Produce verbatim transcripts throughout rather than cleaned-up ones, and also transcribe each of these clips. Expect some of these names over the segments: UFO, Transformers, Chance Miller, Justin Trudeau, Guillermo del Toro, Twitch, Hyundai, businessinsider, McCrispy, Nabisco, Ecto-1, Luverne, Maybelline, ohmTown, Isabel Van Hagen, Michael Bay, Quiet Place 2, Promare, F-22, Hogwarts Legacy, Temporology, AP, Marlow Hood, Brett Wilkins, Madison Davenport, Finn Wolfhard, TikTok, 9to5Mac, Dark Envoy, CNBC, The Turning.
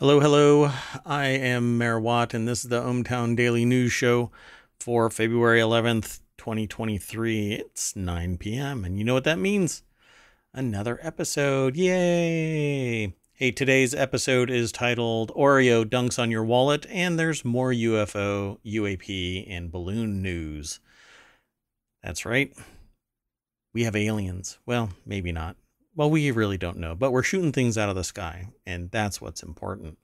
Hello, hello. I am Mayor Watt, and this is the ohmTown Daily News Show for February eleventh, twenty twenty-three. It's nine p m, and you know what that means? Another episode. Yay! Hey, today's episode is titled Oreo Dunks on Your Wallet, and there's more U F O, U A P, and balloon news. That's right. We have aliens. Well, maybe not. Well, we really don't know, but we're shooting things out of the sky, and that's what's important.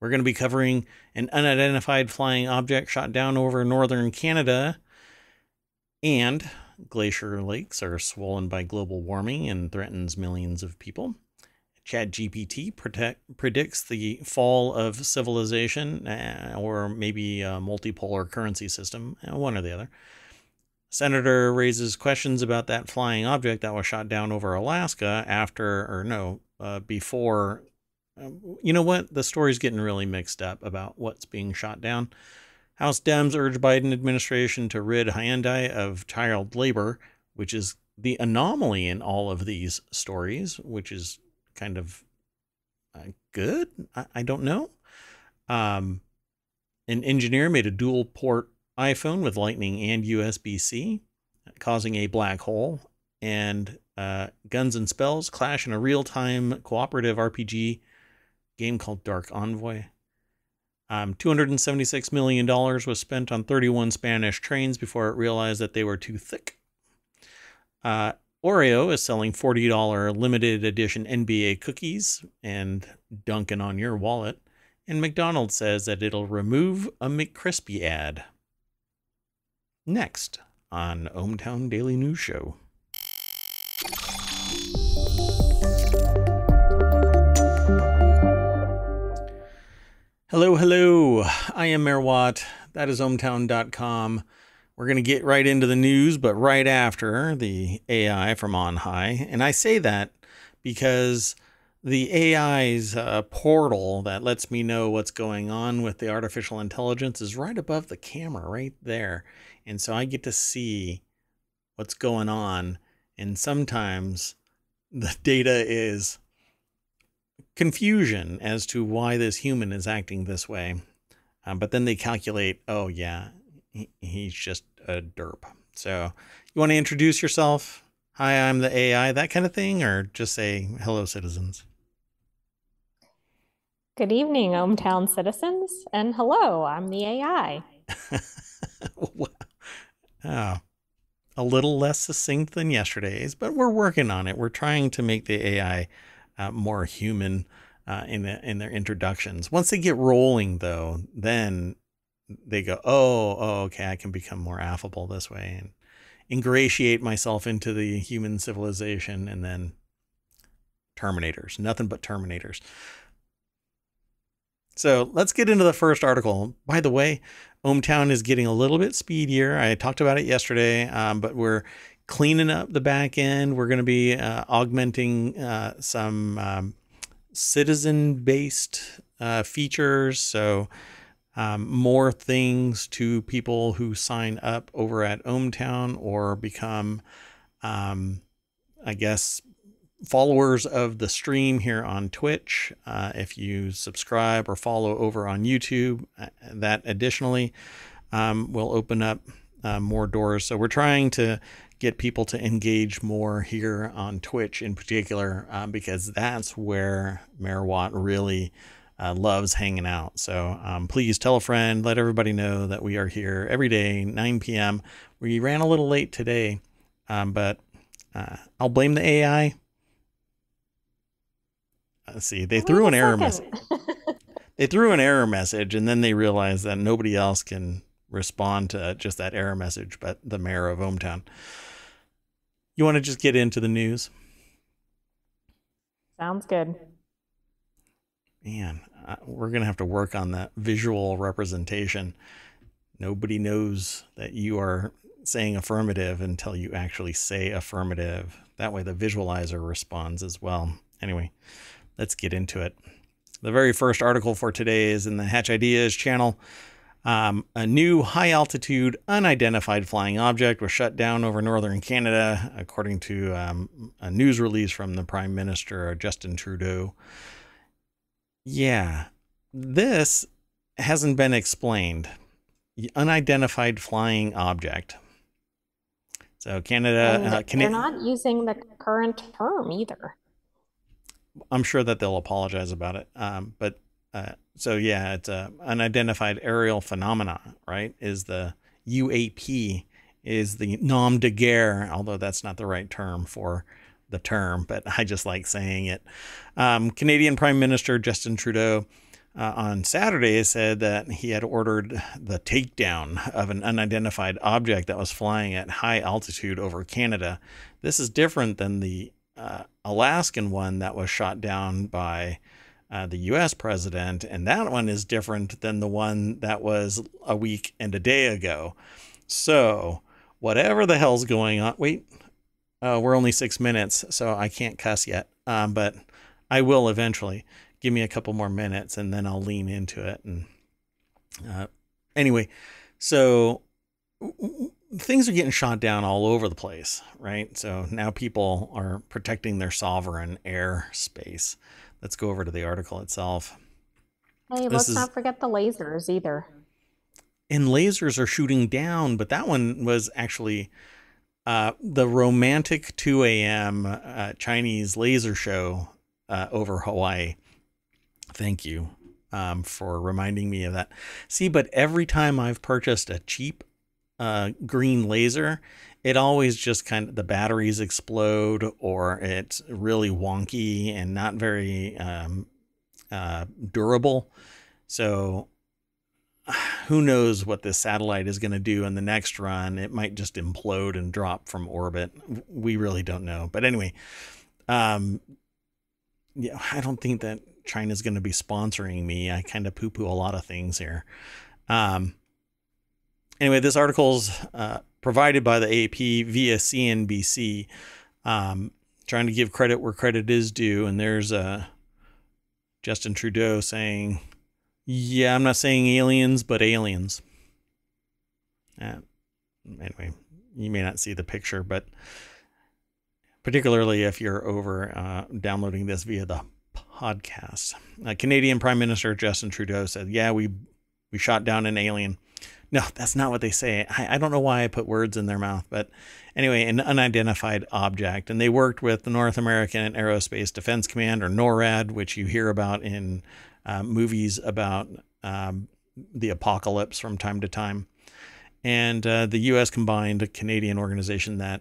We're going to be covering an unidentified flying object shot down over northern Canada, and glacier lakes are swollen by global warming and threatens millions of people. ChatGPT protect, predicts the fall of civilization, uh, or maybe a multipolar currency system, one or the other. Senator raises questions about that flying object that was shot down over Alaska after, or no, uh, before. Um, you know what? The story's getting really mixed up about what's being shot down. House Dems urge Biden administration to rid Hyundai of child labor, which is the anomaly in all of these stories, which is kind of uh, good. I, I don't know. Um, an engineer made a dual port iPhone with lightning and U S B C, causing a black hole, and uh, guns and spells clash in a real-time cooperative R P G game called Dark Envoy. Um, two hundred seventy-six million dollars was spent on thirty-one Spanish trains before it realized that they were too thick. Uh, Oreo is selling forty dollar limited edition N B A cookies and dunking on your wallet. And McDonald's says that it'll remove a McCrispy ad. Next on ohmTown Daily News Show. Hello, hello. I am Mayor Watt. That is ohmTown dot com. We're going to get right into the news, but right after the A I from on high. And I say that because the A I's uh, portal that lets me know what's going on with the artificial intelligence is right above the camera right there. And so I get to see what's going on. And sometimes the data is confusion as to why this human is acting this way. Um, but then they calculate, oh, yeah, he, he's just a derp. So you want to introduce yourself? Hi, I'm the A I, that kind of thing, or just say hello, citizens. Good evening, ohmTown citizens, and hello, I'm the A I. Oh, a little less succinct than yesterday's, but we're working on it. We're trying to make the A I uh, more human uh, in the, in their introductions. Once they get rolling, though, then they go, oh, oh, okay, I can become more affable this way and ingratiate myself into the human civilization, and then Terminators, nothing but Terminators. So let's get into the first article. By the way, ohmTown is getting a little bit speedier. I talked about it yesterday, um, but we're cleaning up the back end. We're going to be uh, augmenting uh, some um, citizen-based uh, features. So um, more things to people who sign up over at ohmTown or become, um, I guess, followers of the stream here on Twitch. Uh, if you subscribe or follow over on YouTube, that additionally um, will open up uh, more doors. So we're trying to get people to engage more here on Twitch in particular, um, because that's where Mayor Watt really uh, loves hanging out. So um, please tell a friend, let everybody know that we are here every day, nine p m We ran a little late today, um, but uh, I'll blame the A I. Let's see, they Wait threw an error message. They threw an error message, and then they realized that nobody else can respond to just that error message but the mayor of ohmTown. You want to just get into the news? Sounds good. Man, uh, we're going to have to work on that visual representation. Nobody knows that you are saying affirmative until you actually say affirmative. That way the visualizer responds as well. Anyway, let's get into it. The very first article for today is in the Hatch Ideas channel. Um, a new high-altitude unidentified flying object was shut down over northern Canada, according to um, a news release from the Prime Minister Justin Trudeau. Yeah. This hasn't been explained. Unidentified flying object. So Canada... Uh, Can- they're not using the current term either. I'm sure that they'll apologize about it. Um, but uh, so, yeah, it's a unidentified aerial phenomena, right? Is the U A P is the nom de guerre, although that's not the right term for the term, but I just like saying it. Um, Canadian Prime Minister Justin Trudeau uh, on Saturday said that he had ordered the takedown of an unidentified object that was flying at high altitude over Canada. This is different than the uh, Alaskan one that was shot down by uh, the U S president. And that one is different than the one that was a week and a day ago. So whatever the hell's going on, wait, uh, we're only six minutes, so I can't cuss yet. Um, but I will eventually. Give me a couple more minutes and then I'll lean into it. And uh, anyway, so things are getting shot down all over the place, right? So now people are protecting their sovereign air space. Let's go over to the article itself. Hey, this let's is, not forget the lasers either. And lasers are shooting down, but that one was actually uh, the romantic two a.m. Uh, Chinese laser show uh, over Hawaii. Thank you um, for reminding me of that. See, but every time I've purchased a cheap uh, green laser, it always just kind of the batteries explode or it's really wonky and not very um, uh, durable. So who knows what this satellite is going to do in the next run. It might just implode and drop from orbit. We really don't know. But anyway, um, yeah, I don't think that China's going to be sponsoring me. I kind of poo-poo a lot of things here. Um, anyway, this article's uh, provided by the A P via C N B C. Um, trying to give credit where credit is due. And there's uh, Justin Trudeau saying... Yeah, I'm not saying aliens, but aliens. Uh, anyway, you may not see the picture, but particularly if you're over uh, downloading this via the podcast. Uh, Canadian Prime Minister Justin Trudeau said, yeah, we we shot down an alien. No, that's not what they say. I, I don't know why I put words in their mouth, but anyway, an unidentified object. And they worked with the North American Aerospace Defense Command, or NORAD, which you hear about in Uh, movies about um, the apocalypse from time to time. And uh, the U S combined a Canadian organization that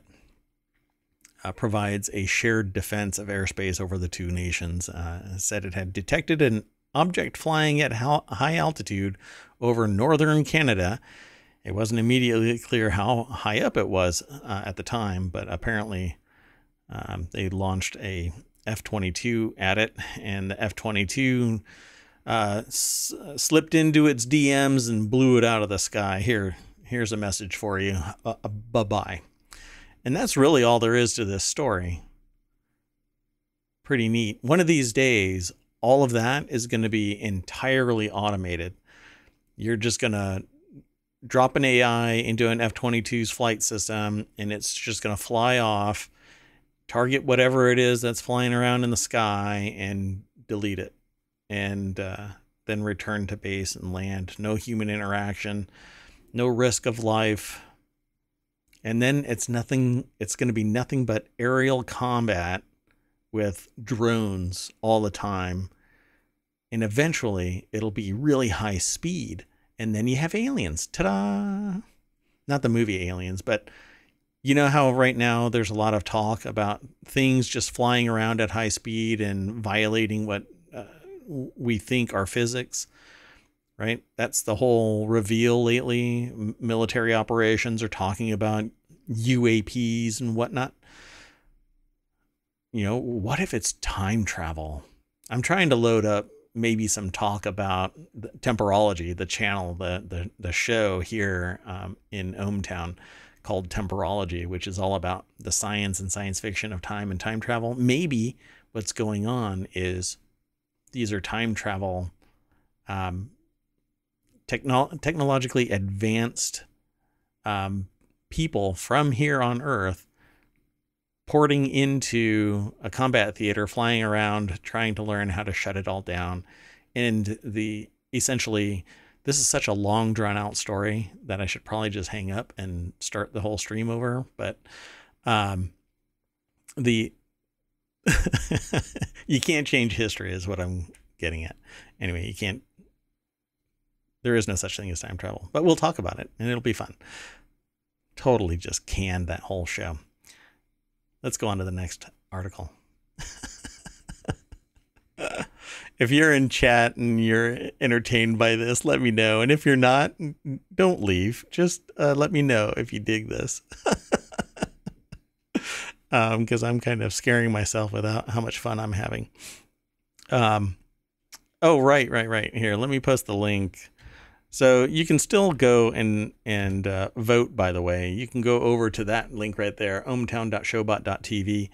uh, provides a shared defense of airspace over the two nations uh, said it had detected an object flying at high altitude over northern Canada. It wasn't immediately clear how high up it was uh, at the time, but apparently um, they launched a F twenty-two at it, and the F twenty-two uh, s- slipped into its D Ms and blew it out of the sky. Here, here's a message for you. Uh, uh, bye-bye. And that's really all there is to this story. Pretty neat. One of these days, all of that is going to be entirely automated. You're just going to drop an A I into an F twenty-two's flight system, and it's just going to fly off, target whatever it is that's flying around in the sky and delete it, and uh, then return to base and land. No human interaction, no risk of life. And then it's nothing. It's going to be nothing but aerial combat with drones all the time. And eventually it'll be really high speed. And then you have aliens. Ta-da! Not the movie Aliens, but you know how right now there's a lot of talk about things just flying around at high speed and violating what uh, we think are physics, right? That's the whole reveal lately. Military operations are talking about U A Ps and whatnot. You know, what if it's time travel? I'm trying to load up maybe some talk about the Temporology, the channel, the the, the show here um, in ohmTown, called Temporology, which is all about the science and science fiction of time and time travel. Maybe what's going on is these are time travel, um, techno- technologically advanced um, people from here on Earth porting into a combat theater, flying around, trying to learn how to shut it all down And the essentially, this is such a long drawn out story that I should probably just hang up and start the whole stream over. But um, the you can't change history is what I'm getting at. Anyway, you can't. There is no such thing as time travel, but we'll talk about it and it'll be fun. Totally just canned that whole show. Let's go on to the next article. If you're in chat and you're entertained by this, let me know. And if you're not, don't leave. Just uh, let me know if you dig this. um, 'cause I'm kind of scaring myself without how much fun I'm having. Um, oh, right, right, right. Here, let me post the link. So you can still go and and uh, vote, by the way. You can go over to that link right there, ohmTown dot showbot dot t v,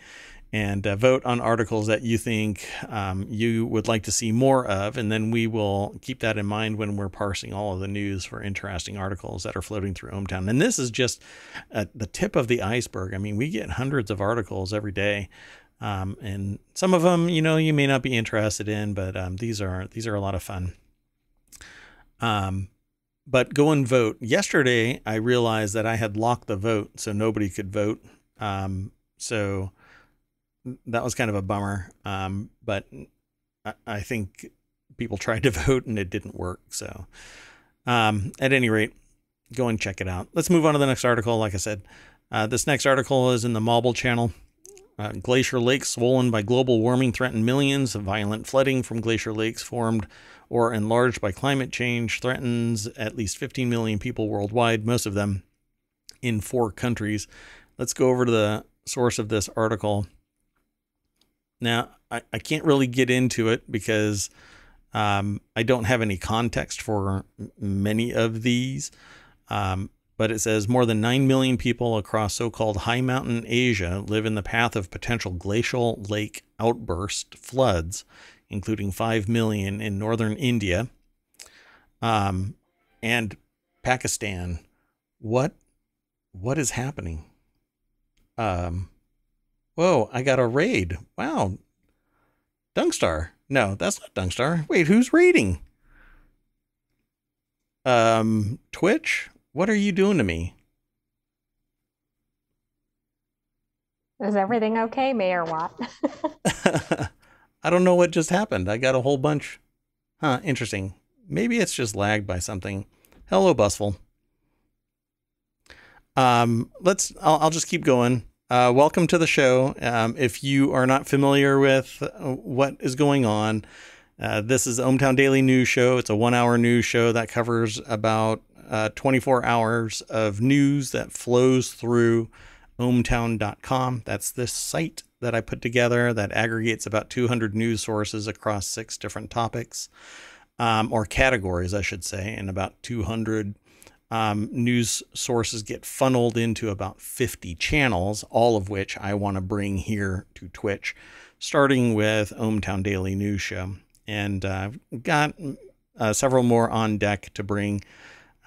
and uh, vote on articles that you think um, you would like to see more of. And then we will keep that in mind when we're parsing all of the news for interesting articles that are floating through ohmTown. And this is just uh, the tip of the iceberg. I mean, we get hundreds of articles every day. Um, and some of them, you know, you may not be interested in, but um, these are these are a lot of fun. Um, but go and vote. Yesterday, I realized that I had locked the vote, so nobody could vote. Um, so that was kind of a bummer. Um, but I, I think people tried to vote and it didn't work. So, um, at any rate, go and check it out. Let's move on to the next article. Like I said, uh, this next article is in the Marble Channel. Uh, glacier lakes swollen by global warming threaten millions. Violent flooding from glacier lakes formed or enlarged by climate change threatens at least fifteen million people worldwide, most of them in four countries. Let's go over to the source of this article. Now, I, I can't really get into it because um, I don't have any context for many of these. Um, But it says more than nine million people across so-called high mountain Asia live in the path of potential glacial lake outburst floods, including five million in northern India um, and Pakistan. What, what is happening? Um, whoa, I got a raid. Wow. Dunkstar. No, that's not Dunkstar. Wait, who's raiding? Um, Twitch? What are you doing to me? Is everything okay, Mayor Watt? I don't know what just happened. I got a whole bunch. Huh, interesting. Maybe it's just lagged by something. Hello, Busful. Um, let's, I'll, I'll just keep going. Uh, welcome to the show. Um, if you are not familiar with what is going on, uh, this is the ohmTown Daily News Show. It's a one hour news show that covers about Uh, twenty-four hours of news that flows through ohmTown dot com. That's this site that I put together that aggregates about two hundred news sources across six different topics um, or categories, I should say, and about two hundred um, news sources get funneled into about fifty channels, all of which I want to bring here to Twitch, starting with ohmTown Daily News Show. And uh, I've got uh, several more on deck to bring.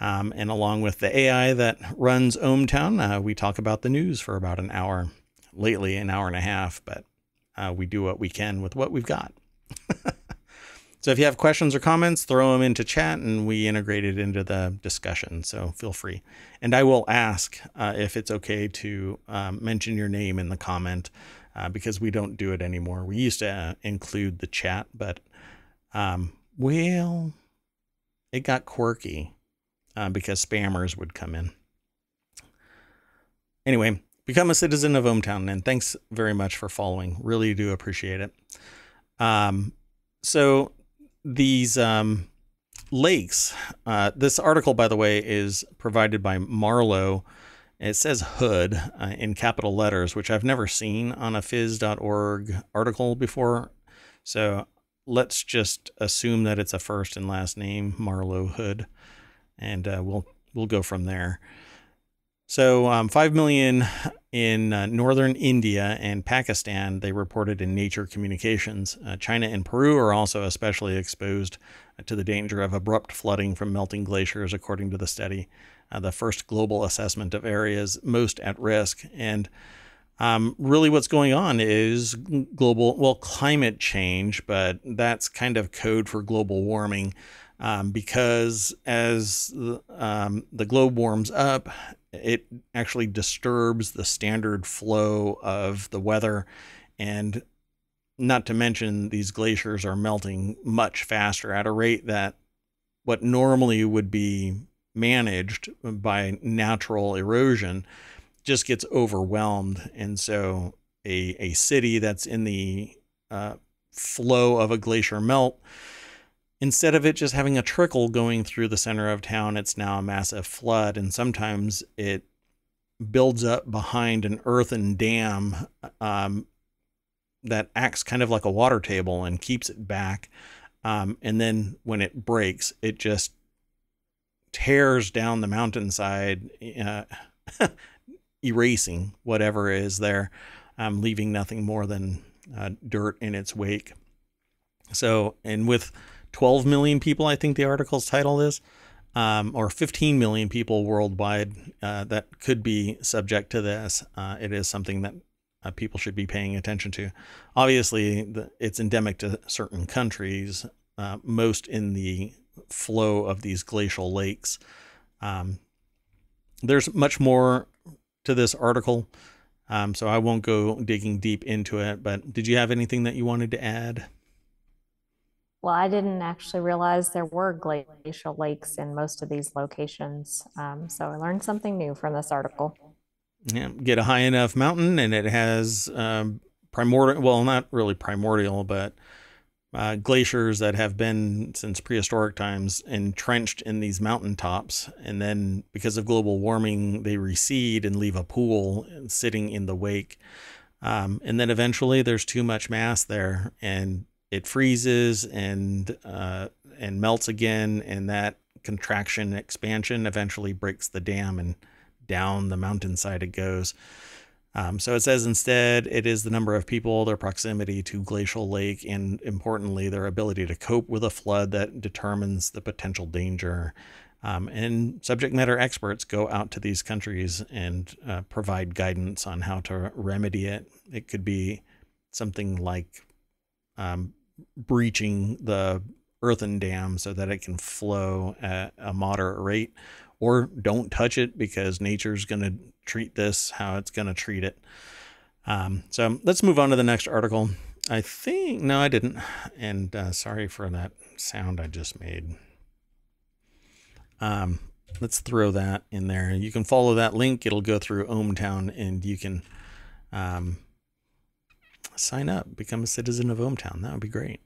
Um, and along with the A I that runs ohmTown, uh, we talk about the news for about an hour, lately an hour and a half, but uh, we do what we can with what we've got. So if you have questions or comments, throw them into chat and we integrate it into the discussion. So feel free. And I will ask uh, if it's okay to um, mention your name in the comment uh, because we don't do it anymore. We used to uh, include the chat, but um, well, it got quirky. Uh, because spammers would come in. Anyway, become a citizen of ohmTown, and thanks very much for following. Really do appreciate it. Um, so these um, lakes, uh, this article, by the way, is provided by Marlow. It says Hood uh, in capital letters, which I've never seen on a phys dot org article before. So let's just assume that it's a first and last name, Marlow Hood. And uh, we'll we'll go from there. So um, five million in uh, northern India and Pakistan, they reported in Nature Communications. Uh, China and Peru are also especially exposed to the danger of abrupt flooding from melting glaciers, according to the study, uh, the first global assessment of areas most at risk. And Um, really what's going on is global, well, climate change, but that's kind of code for global warming, um, because as um, the globe warms up, it actually disturbs the standard flow of the weather. And not to mention, these glaciers are melting much faster at a rate that what normally would be managed by natural erosion just gets overwhelmed. And so a, a city that's in the uh, flow of a glacier melt, instead of it just having a trickle going through the center of town, it's now a massive flood. And sometimes it builds up behind an earthen dam um, that acts kind of like a water table and keeps it back. Um, and then when it breaks, it just tears down the mountainside, uh, erasing whatever is there, um, leaving nothing more than uh, dirt in its wake. So, and with twelve million people, I think the article's title is, um, or fifteen million people worldwide uh, that could be subject to this. Uh, it is something that uh, people should be paying attention to. Obviously, the, it's endemic to certain countries, uh, most in the flow of these glacial lakes. Um, there's much more to this article, um, so I won't go digging deep into it, but did you have anything that you wanted to add? Well, I didn't actually realize there were glacial lakes in most of these locations, um, so I learned something new from this article. Yeah, get a high enough mountain and it has um, primordial, well, not really primordial, but uh, glaciers that have been since prehistoric times entrenched in these mountaintops. And then because of global warming, they recede and leave a pool sitting in the wake. Um, and then eventually there's too much mass there and it freezes and uh, and melts again. And that contraction expansion eventually breaks the dam and down the mountainside it goes. Um, so it says instead it is the number of people, their proximity to glacial lake, and importantly, their ability to cope with a flood that determines the potential danger. Um, and subject matter experts go out to these countries and uh, provide guidance on how to remedy it. It could be something like um, breaching the earthen dam so that it can flow at a moderate rate, or don't touch it because nature's going to treat this how it's going to treat it. Um, so let's move on to the next article. I think, no, I didn't. And uh, sorry for that sound I just made. Um, let's throw that in there. You can follow that link. It'll go through ohmTown and you can um, sign up, become a citizen of ohmTown. That would be great.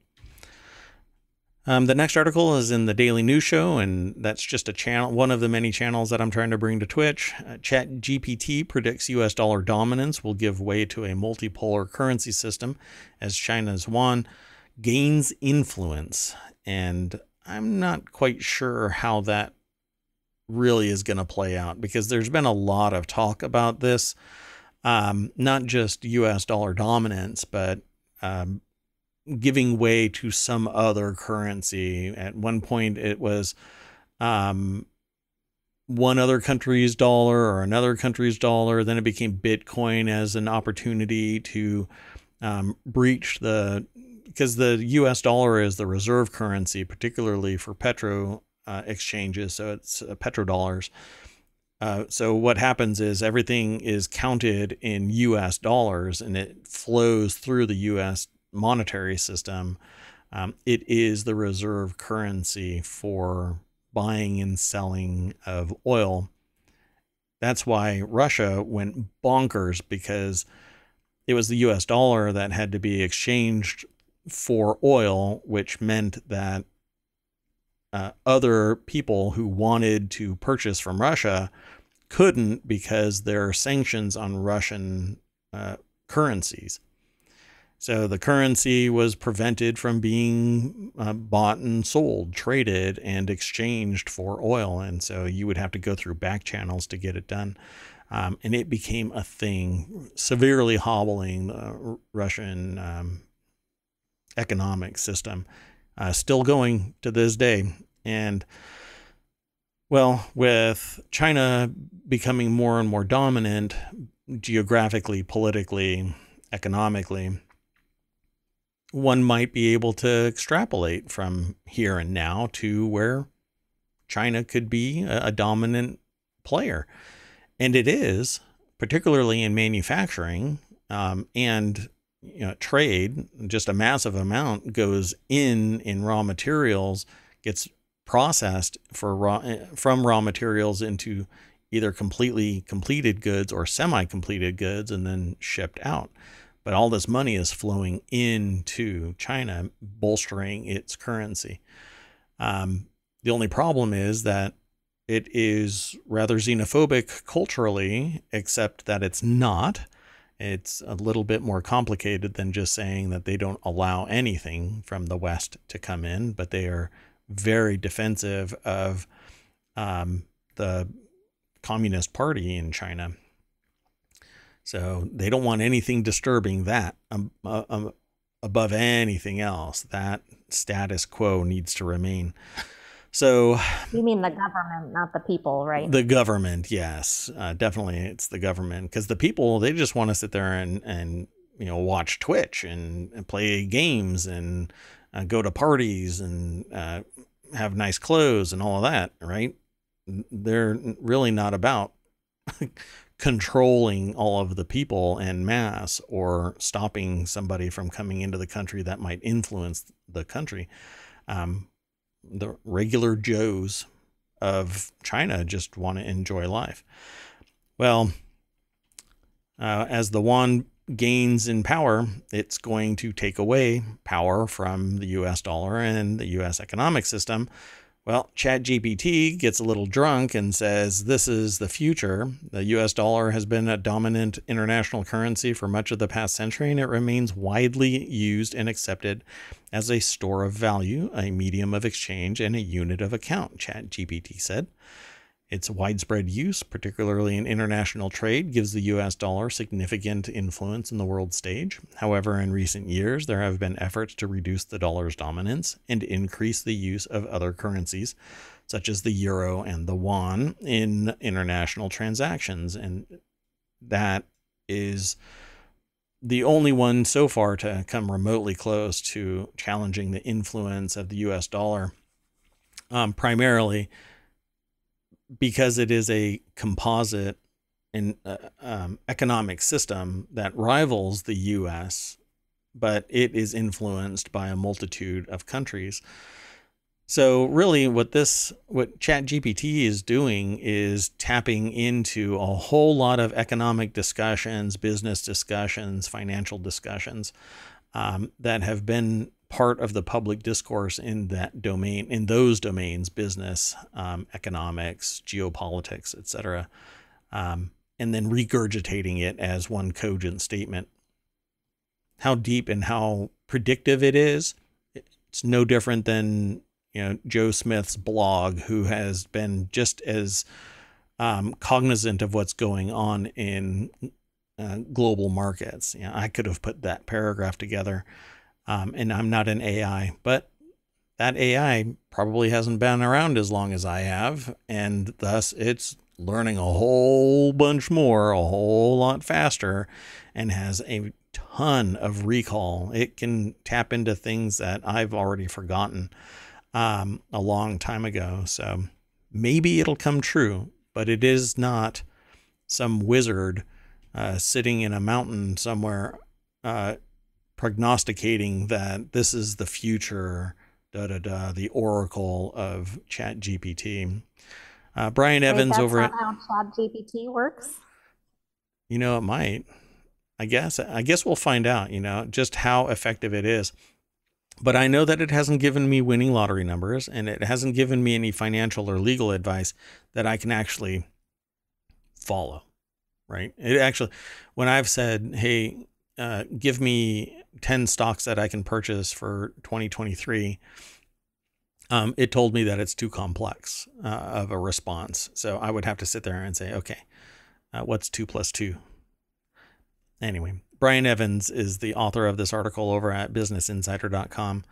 Um, the next article is in the Daily News Show, and that's just a channel, one of the many channels that I'm trying to bring to Twitch. Uh, ChatGPT predicts U S dollar dominance will give way to a multipolar currency system as China's yuan gains influence. And I'm not quite sure how that really is going to play out, because there's been a lot of talk about this, um, not just U S dollar dominance, but um, giving way to some other currency. At one point it was um, one other country's dollar or another country's dollar. Then it became Bitcoin as an opportunity to um, breach the, because the U S dollar is the reserve currency, particularly for petro uh, exchanges. So it's uh, petrodollars. Uh, so what happens is everything is counted in U S dollars and it flows through the U S monetary system. Um, it is the reserve currency for buying and selling of oil. That's why Russia went bonkers, because it was the U S dollar that had to be exchanged for oil, which meant that uh, other people who wanted to purchase from Russia couldn't, because there are sanctions on Russian uh, currencies. So the currency was prevented from being uh, bought and sold, traded and exchanged for oil. And so you would have to go through back channels to get it done. Um, and it became a thing, severely hobbling the Russian um, economic system, uh, still going to this day. And well, with China becoming more and more dominant, geographically, politically, economically, one might be able to extrapolate from here and now to where China could be a, a dominant player. And it is, particularly in manufacturing um, and you know, trade, just a massive amount goes in in raw materials, gets processed for raw, from raw materials into either completely completed goods or semi-completed goods and then shipped out. But all this money is flowing into China, bolstering its currency. Um, the only problem is that it is rather xenophobic culturally, except that it's not. It's a little bit more complicated than just saying that they don't allow anything from the West to come in, but they are very defensive of um, the Communist Party in China. So they don't want anything disturbing that um, um, above anything else. That status quo needs to remain. So you mean the government, not the people, right? The government. Yes, uh, definitely. It's the government, because the people, they just want to sit there and, and, you know, watch Twitch and, and play games and uh, go to parties and uh, have nice clothes and all of that. Right. They're really not about controlling all of the people en masse or stopping somebody from coming into the country that might influence the country. Um, the regular Joes of China just want to enjoy life. Well, uh, as the yuan gains in power, it's going to take away power from the U S dollar and the U S economic system. Well, ChatGPT gets a little drunk and says, this is the future. The U S dollar has been a dominant international currency for much of the past century, and it remains widely used and accepted as a store of value, a medium of exchange, and a unit of account, ChatGPT said. Its widespread use, particularly in international trade, gives the U S dollar significant influence in the world stage. However, in recent years, there have been efforts to reduce the dollar's dominance and increase the use of other currencies, such as the euro and the yuan, in international transactions. And that is the only one so far to come remotely close to challenging the influence of the U S dollar, um, primarily because it is a composite and uh, um, economic system that rivals the U S, but it is influenced by a multitude of countries. So really what this, what ChatGPT is doing is tapping into a whole lot of economic discussions, business discussions, financial discussions um, that have been part of the public discourse in that domain, in those domains, business, um, economics, geopolitics, et cetera, um, and then regurgitating it as one cogent statement. How deep and how predictive it is, it's no different than, you know, Joe Smith's blog, who has been just as um, cognizant of what's going on in uh, global markets. You know, I could have put that paragraph together. Um, and I'm not an A I, but that A I probably hasn't been around as long as I have. And thus it's learning a whole bunch more, a whole lot faster, and has a ton of recall. It can tap into things that I've already forgotten um, a long time ago. So maybe it'll come true, but it is not some wizard uh, sitting in a mountain somewhere uh, prognosticating that this is the future, da da da, the oracle of ChatGPT. Uh, Brian Wait, Evans that's over not at how ChatGPT works. You know, it might. I guess. I guess we'll find out. You know, just how effective it is. But I know that it hasn't given me winning lottery numbers, and it hasn't given me any financial or legal advice that I can actually follow. Right? It actually, when I've said, "Hey, uh, give me ten stocks that I can purchase for twenty twenty-three. Um, it told me that it's too complex uh, of a response. So I would have to sit there and say, okay, uh, what's two plus two? Anyway, Brian Evans is the author of this article over at business insider dot com.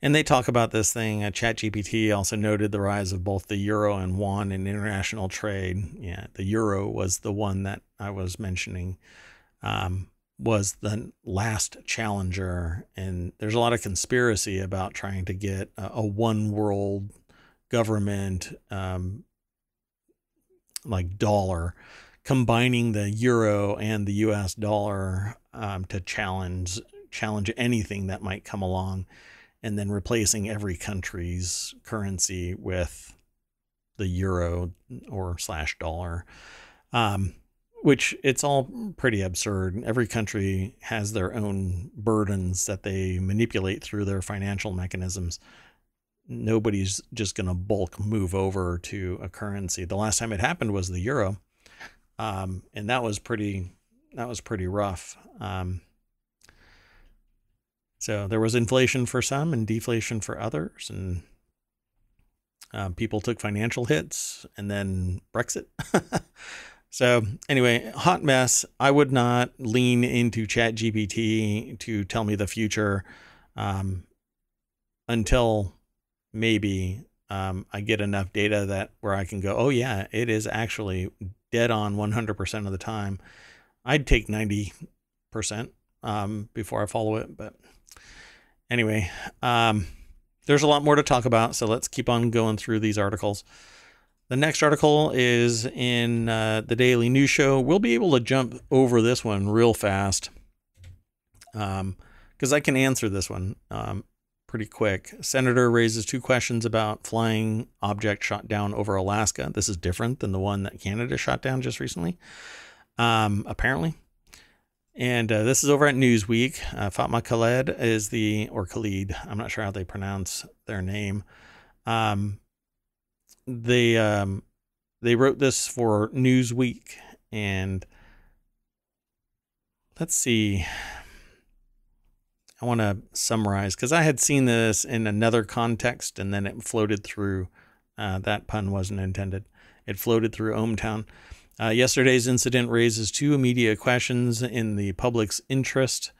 And they talk about this thing. Uh, ChatGPT also noted the rise of both the euro and won in international trade. Yeah, the euro was the one that I was mentioning, um, was the last challenger. And there's a lot of conspiracy about trying to get a, a one world government, um, like dollar, combining the euro and the U S dollar um, to challenge challenge anything that might come along. And then replacing every country's currency with the euro or slash dollar, um, which it's all pretty absurd. Every country has their own burdens that they manipulate through their financial mechanisms. Nobody's just going to bulk move over to a currency. The last time it happened was the euro. Um, and that was pretty, that was pretty rough. Um, So there was inflation for some and deflation for others, and um, people took financial hits, and then Brexit. So anyway, hot mess. I would not lean into ChatGPT to tell me the future um, until maybe um, I get enough data that where I can go, oh yeah, it is actually dead on one hundred percent of the time. I'd take ninety percent um, before I follow it, but... Anyway, um, there's a lot more to talk about, so let's keep on going through these articles. The next article is in uh, the Daily News Show. We'll be able to jump over this one real fast because um, I can answer this one um, pretty quick. Senator raises two questions about flying object shot down over Alaska. This is different than the one that Canada shot down just recently, um, apparently. And uh, this is over at Newsweek. Uh, Fatma Khaled is the, or Khalid, I'm not sure how they pronounce their name. Um, they, um, they wrote this for Newsweek. And let's see. I want to summarize, because I had seen this in another context, and then it floated through. Uh, that pun wasn't intended. It floated through ohmTown. Uh, yesterday's incident raises two immediate questions in the public's interest.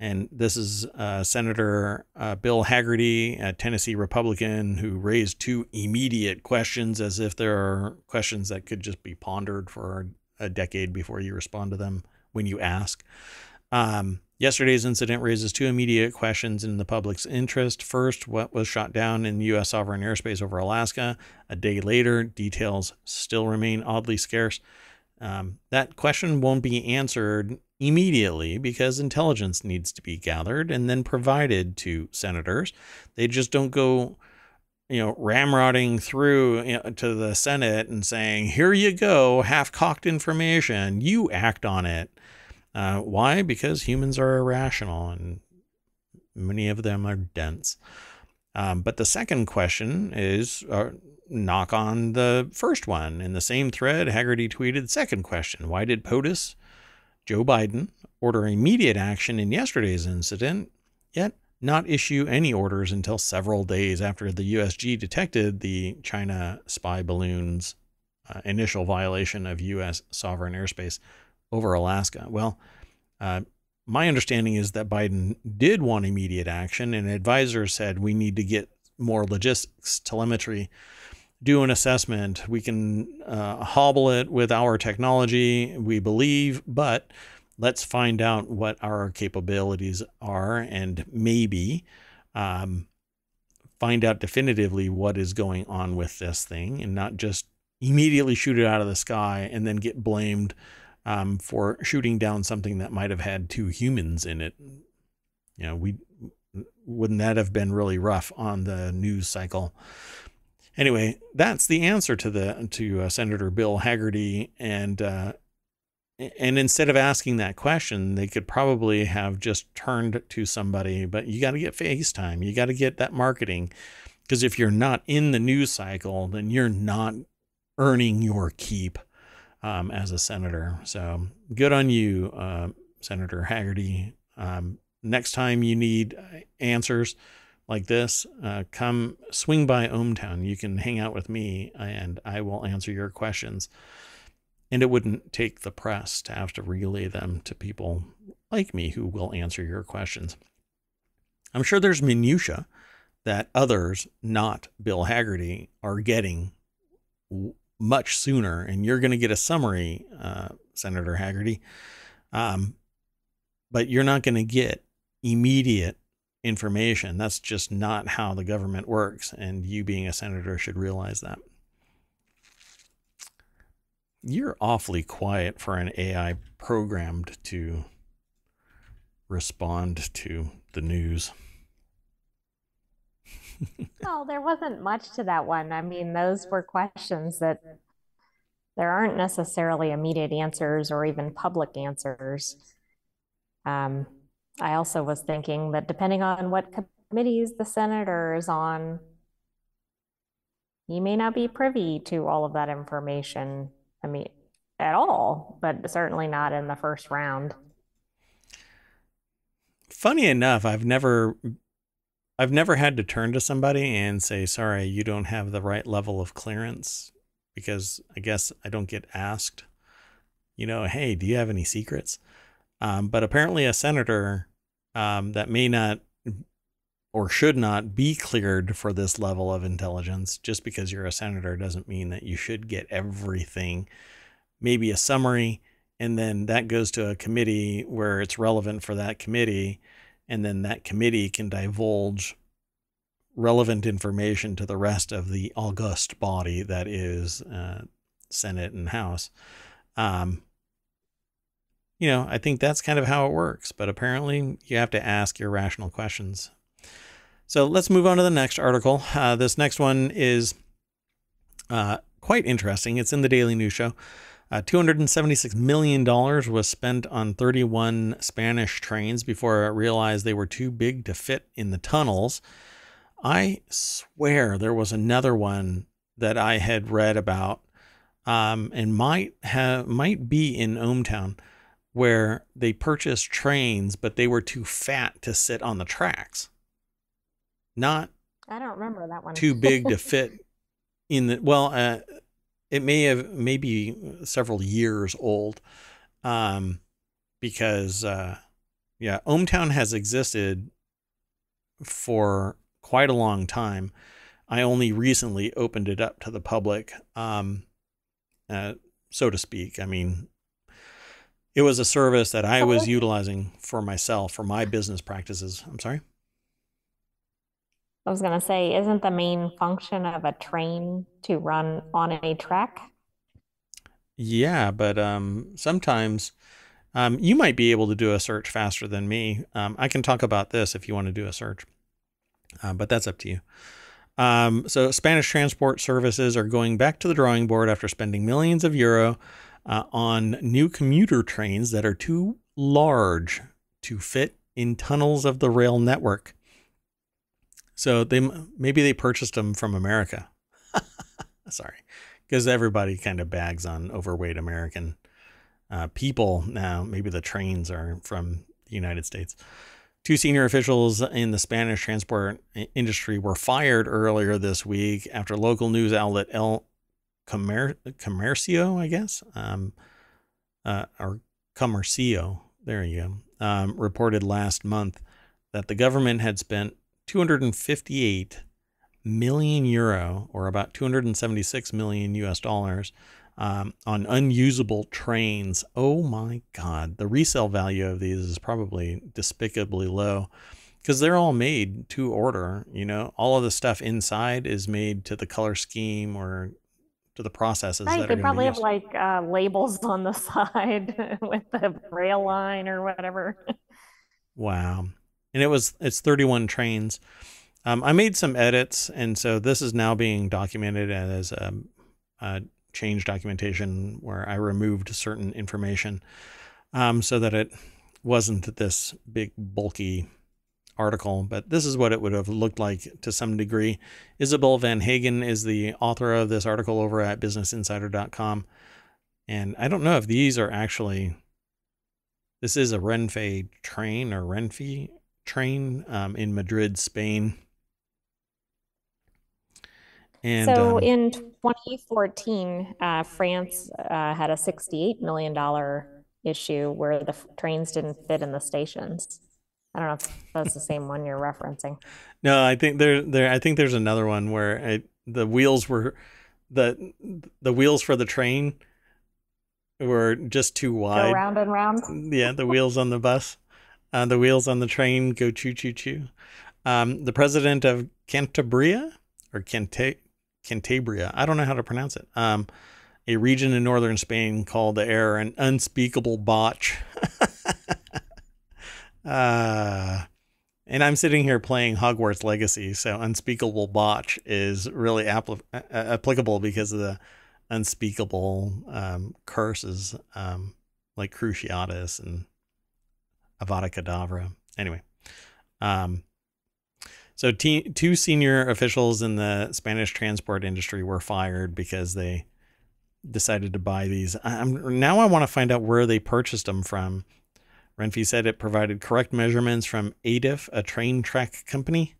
And this is uh, Senator uh, Bill Hagerty, a Tennessee Republican, who raised two immediate questions as if there are questions that could just be pondered for a decade before you respond to them when you ask. Um, yesterday's incident raises two immediate questions in the public's interest. First, what was shot down in U S sovereign airspace over Alaska? A day later, details still remain oddly scarce. Um, that question won't be answered immediately because intelligence needs to be gathered and then provided to senators. They just don't go, you know, ramrodding through, you know, to the Senate and saying, here you go, half-cocked information, you act on it. Uh, why? Because humans are irrational and many of them are dense. Um, but the second question is uh, knock on the first one. In the same thread, Hagerty tweeted, second question, why did POTUS, Joe Biden, order immediate action in yesterday's incident, yet not issue any orders until several days after the U S G detected the China spy balloon's uh, initial violation of U S sovereign airspace over Alaska? Well, uh, my understanding is that Biden did want immediate action, and advisors said we need to get more logistics, telemetry, do an assessment. We can uh, hobble it with our technology, we believe, but let's find out what our capabilities are and maybe um, find out definitively what is going on with this thing and not just immediately shoot it out of the sky and then get blamed Um, for shooting down something that might have had two humans in it. You know, we wouldn't that have been really rough on the news cycle? Anyway, that's the answer to the to uh, Senator Bill Hagerty, and uh, and instead of asking that question, they could probably have just turned to somebody. But you got to get FaceTime, you got to get that marketing, because if you're not in the news cycle, then you're not earning your keep Um, as a senator. So good on you, uh, Senator Hagerty. Um, next time you need answers like this, uh, come swing by ohmTown. You can hang out with me and I will answer your questions. And it wouldn't take the press to have to relay them to people like me who will answer your questions. I'm sure there's minutia that others, not Bill Hagerty, are getting much sooner. And you're going to get a summary, uh, Senator Hagerty, um, but you're not going to get immediate information. That's just not how the government works. And you being a senator should realize that. You're awfully quiet for an A I programmed to respond to the news. Well, there wasn't much to that one. I mean, those were questions that there aren't necessarily immediate answers or even public answers. Um, I also was thinking that depending on what committees the senator is on, he may not be privy to all of that information. I mean, at all, but certainly not in the first round. Funny enough, I've never, I've never had to turn to somebody and say, sorry, you don't have the right level of clearance, because I guess I don't get asked, you know, hey, do you have any secrets? Um, but apparently a senator um, that may not or should not be cleared for this level of intelligence, just because you're a senator doesn't mean that you should get everything, maybe a summary. And then that goes to a committee where it's relevant for that committee. And then that committee can divulge relevant information to the rest of the august body that is uh, Senate and House. Um, you know, I think that's kind of how it works, but apparently you have to ask your rational questions. So let's move on to the next article. Uh, this next one is uh, quite interesting. It's in the Daily News Show. Uh, two hundred seventy-six million dollars was spent on thirty-one Spanish trains before I realized they were too big to fit in the tunnels. I swear there was another one that I had read about um, and might have might be in ohmTown, where they purchased trains, but they were too fat to sit on the tracks. Not I don't remember that one. Too big to fit in the, well, uh, it may have maybe several years old, um, because, uh, yeah, ohmTown has existed for quite a long time. I only recently opened it up to the public, um, uh, so to speak. I mean, it was a service that I was utilizing for myself, for my business practices. I'm sorry. I was going to say, isn't the main function of a train to run on a track? Yeah, but um, sometimes um, you might be able to do a search faster than me. Um, I can talk about this if you want to do a search, uh, but that's up to you. Um, so Spanish transport services are going back to the drawing board after spending millions of euro uh, on new commuter trains that are too large to fit in tunnels of the rail network. So they maybe they purchased them from America. Sorry, because everybody kind of bags on overweight American uh, people now. Maybe the trains are from the United States. Two senior officials in the Spanish transport industry were fired earlier this week after local news outlet El Comer Comercio, I guess, um, uh, or Comercio, there you go, um, reported last month that the government had spent two hundred fifty-eight million euro, or about two hundred seventy-six million U S dollars, um, on unusable trains. Oh my God. The resale value of these is probably despicably low because they're all made to order. You know, all of the stuff inside is made to the color scheme or to the processes. Right, that they probably have like uh, labels on the side with the rail line or whatever. Wow. And it was, it's thirty-one trains. Um, I made some edits. And so this is now being documented as a, a change documentation where I removed certain information um, so that it wasn't this big bulky article, but this is what it would have looked like to some degree. Isabel Van Hagen is the author of this article over at business insider dot com. And I don't know if these are actually, this is a Renfe train or Renfe train um, in Madrid, Spain. And so um, in twenty fourteen, uh, France uh, had a sixty-eight million dollar issue where the trains didn't fit in the stations. I don't know if that's the same one you're referencing. No, I think there, there. I think there's another one where I, the wheels were, the the wheels for the train were just too wide. Go round and round. Yeah, the wheels on the bus, uh, the wheels on the train go choo choo choo. Um, the president of Cantabria or Canta Cantabria, I don't know how to pronounce it. Um, a region in northern Spain called the air an unspeakable botch. Uh, and I'm sitting here playing Hogwarts Legacy, so unspeakable botch is really apl uh, applicable because of the unspeakable um, curses um, like cruciatus and Avada Kedavra. Anyway, um, so te two senior officials in the Spanish transport industry were fired because they decided to buy these. I I'm, now I want to find out where they purchased them from. Renfe said it provided correct measurements from A D I F, a train track company.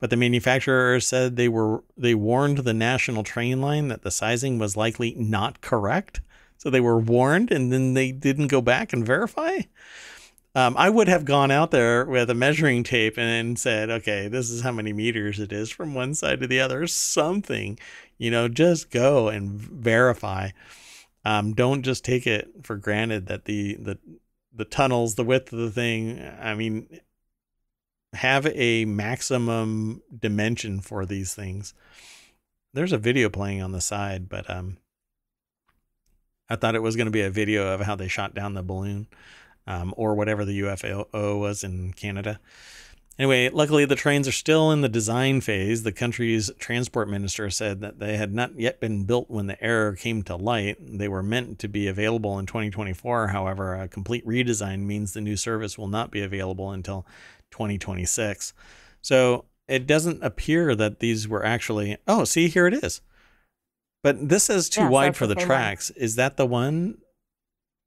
But the manufacturer said they were they warned the national train line that the sizing was likely not correct. So they were warned and then they didn't go back and verify. Um, I would have gone out there with a measuring tape and said, okay, this is how many meters it is from one side to the other. Something, you know, just go and verify. Um, don't just take it for granted that the, the, the tunnels, the width of the thing, I mean, have a maximum dimension for these things. There's a video playing on the side, but, um, I thought it was going to be a video of how they shot down the balloon, um, or whatever the U F O was in Canada. Anyway, luckily the trains are still in the design phase. The country's transport minister said that they had not yet been built when the error came to light. They were meant to be available in twenty twenty-four. However, a complete redesign means the new service will not be available until twenty twenty-six. So it doesn't appear that these were actually, oh, see, here it is. But this is too yeah, wide so for the, the tracks. One. Is that the one?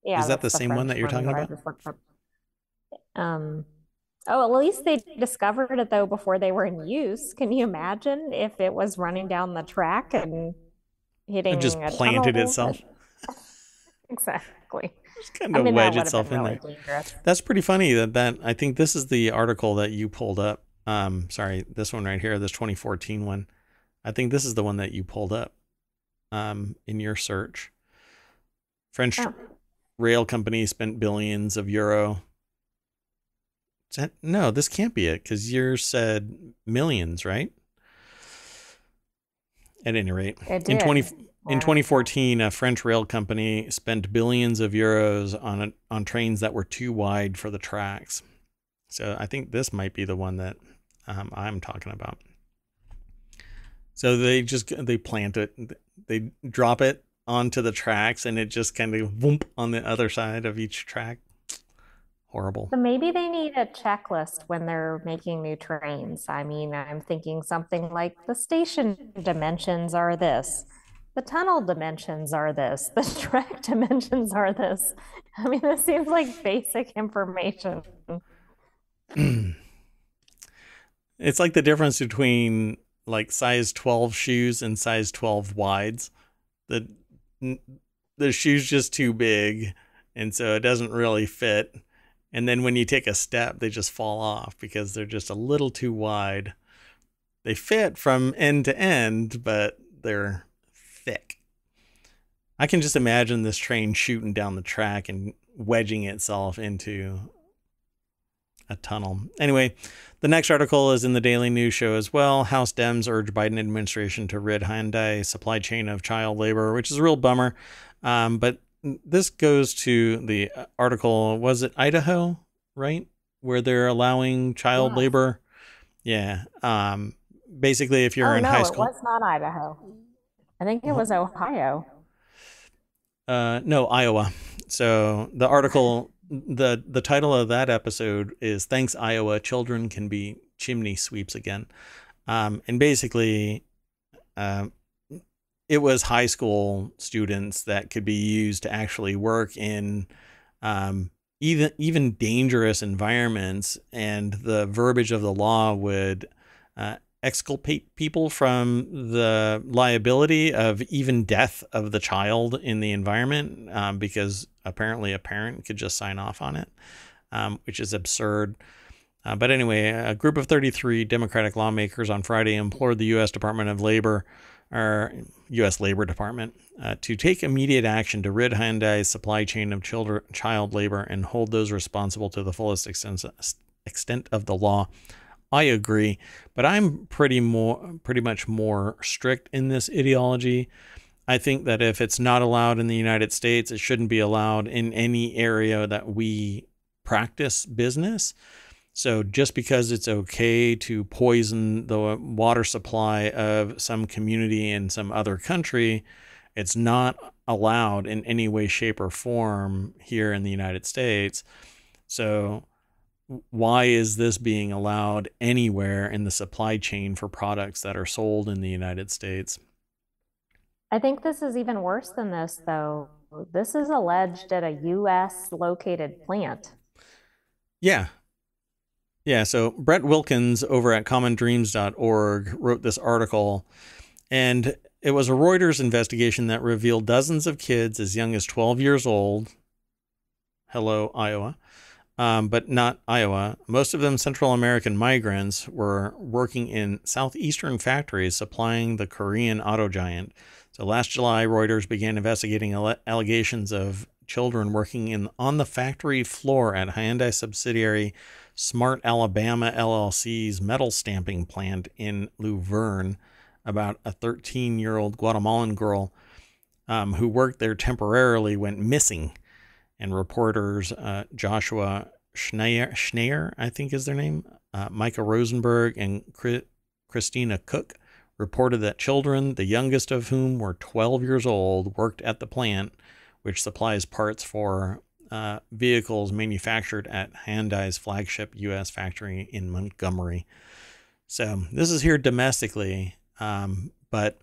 Yeah. Is that the, the same French one that you're talking one about? Um. Oh, at least they discovered it, though, before they were in use. Can you imagine if it was running down the track and hitting it just a planted tunnel? Itself? Exactly. Just kind of I mean, wedge itself in really there. Dangerous. That's pretty funny. That, that I think this is the article that you pulled up. Um, sorry, this one right here, this twenty fourteen one. I think this is the one that you pulled up um, in your search. French oh. rail company spent billions of euro. No, this can't be it because yours said millions, right? At any rate, in twenty in twenty fourteen, a French rail company spent billions of euros on a, on trains that were too wide for the tracks. So I think this might be the one that um, I'm talking about. So they just they plant it, they drop it onto the tracks, and it just kind of whoomp on the other side of each track. Horrible. So maybe they need a checklist when they're making new trains. I mean, I'm thinking something like the station dimensions are this, the tunnel dimensions are this, the track dimensions are this. I mean, this seems like basic information. It's like the difference between like size twelve shoes and size twelve wides. The, the shoe's just too big, and so it doesn't really fit. And then when you take a step, they just fall off because they're just a little too wide. They fit from end to end, but they're thick. I can just imagine this train shooting down the track and wedging itself into a tunnel. Anyway, the next article is in the Daily News Show as well. House Dems urge Biden administration to rid Hyundai supply chain of child labor, which is a real bummer. Um, but this goes to the article, was it Idaho, right? Where they're allowing child yeah. labor. Yeah. Um, basically, if you're oh, in no, high school. No, it was not Idaho. I think it was Ohio. Uh, no, Iowa. So the article, the, the title of that episode is Thanks, Iowa. Children Can Be Chimney Sweeps Again. Um, and basically, um, it was high school students that could be used to actually work in um, even even dangerous environments, and the verbiage of the law would uh, exculpate people from the liability of even death of the child in the environment, um, because apparently a parent could just sign off on it. um, which is absurd. Uh, but anyway, a group of thirty-three Democratic lawmakers on Friday implored the U S Department of Labor, or U S Labor Department, uh, to take immediate action to rid Hyundai's supply chain of children, child labor and hold those responsible to the fullest extent, extent of the law. I agree, but I'm pretty more, pretty much more strict in this ideology. I think that if it's not allowed in the United States, it shouldn't be allowed in any area that we practice business. So just because it's okay to poison the water supply of some community in some other country, it's not allowed in any way, shape, or form here in the United States. So why is this being allowed anywhere in the supply chain for products that are sold in the United States? I think this is even worse than this, though. This is alleged at a U S located plant. Yeah. Yeah, so Brett Wilkins over at common dreams dot org wrote this article, and it was a Reuters investigation that revealed dozens of kids as young as twelve years old. Hello, Iowa. Um, but not Iowa. Most of them Central American migrants were working in southeastern factories supplying the Korean auto giant. So last July, Reuters began investigating alle- allegations of children working in on the factory floor at Hyundai subsidiary Smart Alabama L L C's metal stamping plant in Luverne about a thirteen-year-old Guatemalan girl um, who worked there temporarily went missing. And reporters uh, Joshua Schneier, Schneier, I think is their name, uh, Micah Rosenberg and Chris, Christina Cook reported that children, the youngest of whom were twelve years old, worked at the plant, which supplies parts for uh, vehicles manufactured at Hyundai's flagship U S factory in Montgomery. So this is here domestically, um, but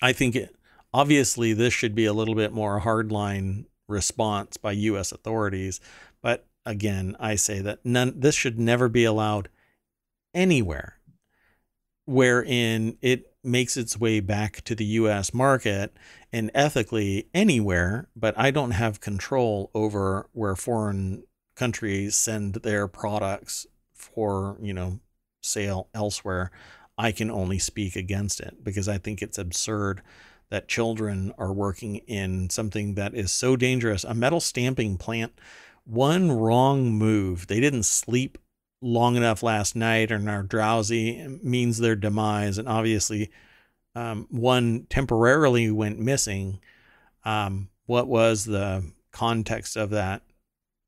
I think it, obviously this should be a little bit more hardline response by U S authorities. But again, I say that none, this should never be allowed anywhere wherein it makes its way back to the U S market, and ethically anywhere, but I don't have control over where foreign countries send their products for, you know, sale elsewhere. I can only speak against it because I think it's absurd that children are working in something that is so dangerous. A metal stamping plant, one wrong move. They didn't sleep long enough last night and are drowsy, means their demise. And obviously um, one temporarily went missing. Um, what was the context of that?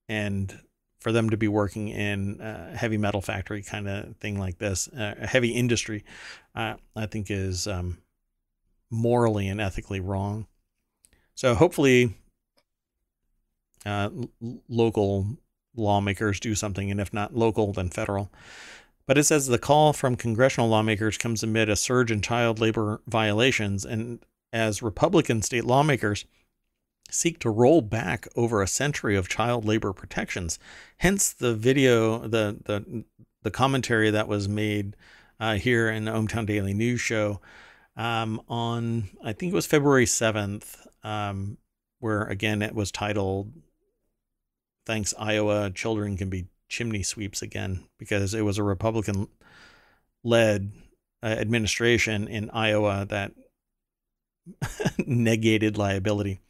And for them to be working in a heavy metal factory kind of thing like this, a heavy industry, uh, I think is, um, morally and ethically wrong. So hopefully uh, l- local lawmakers do something, and if not local, then federal. But it says the call from congressional lawmakers comes amid a surge in child labor violations, and as Republican state lawmakers seek to roll back over a century of child labor protections. Hence the video, the the, the commentary that was made uh, here in the ohmTown Daily News Show Um, on, I think it was February seventh, um, where again, it was titled, "Thanks Iowa, Children Can Be Chimney Sweeps Again," because it was a Republican led uh, administration in Iowa that negated liability.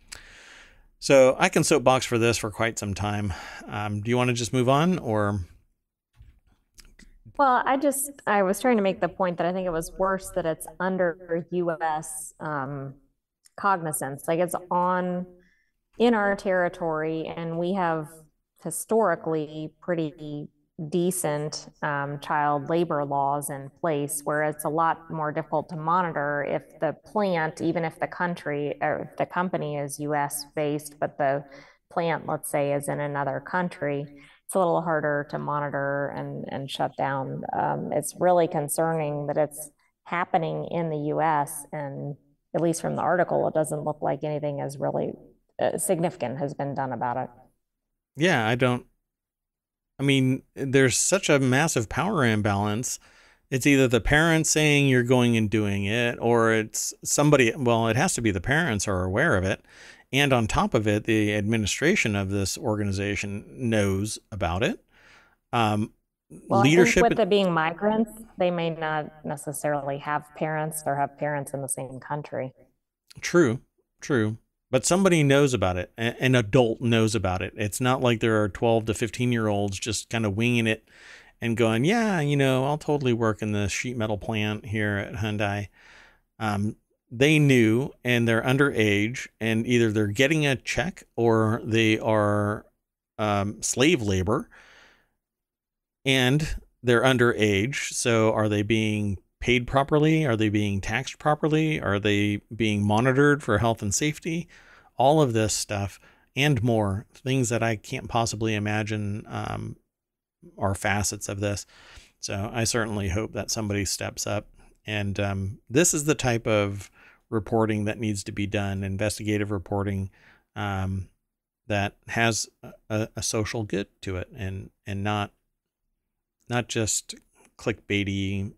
So I can soapbox for this for quite some time. Um, do you want to just move on, or? Well, I just, I was trying to make the point that I think it was worse that it's under U S um, cognizance, like it's on, in our territory, and we have historically pretty decent um, child labor laws in place, where it's a lot more difficult to monitor if the plant, even if the country or if the company is U S based, but the plant, let's say, is in another country. It's a little harder to monitor and, and shut down. Um, it's really concerning that it's happening in the U S, and at least from the article, it doesn't look like anything is really uh, significant has been done about it. Yeah, I don't, I mean, there's such a massive power imbalance. It's either the parents saying you're going and doing it, or it's somebody, well, it has to be the parents are aware of it. And on top of it, the administration of this organization knows about it. Um, well, leadership, with it being migrants, they may not necessarily have parents or have parents in the same country. True, true. But somebody knows about it. An adult knows about it. It's not like there are twelve to fifteen year olds just kind of winging it and going, yeah, you know, I'll totally work in the sheet metal plant here at Hyundai. Um, they knew, and they're underage, and either they're getting a check or they are um, slave labor, and they're underage. So are they being paid properly? Are they being taxed properly? Are they being monitored for health and safety? All of this stuff and more, things that I can't possibly imagine um, are facets of this. So I certainly hope that somebody steps up. And um, this is the type of reporting that needs to be done, investigative reporting um, that has a, a social good to it, and, and not, not just clickbaity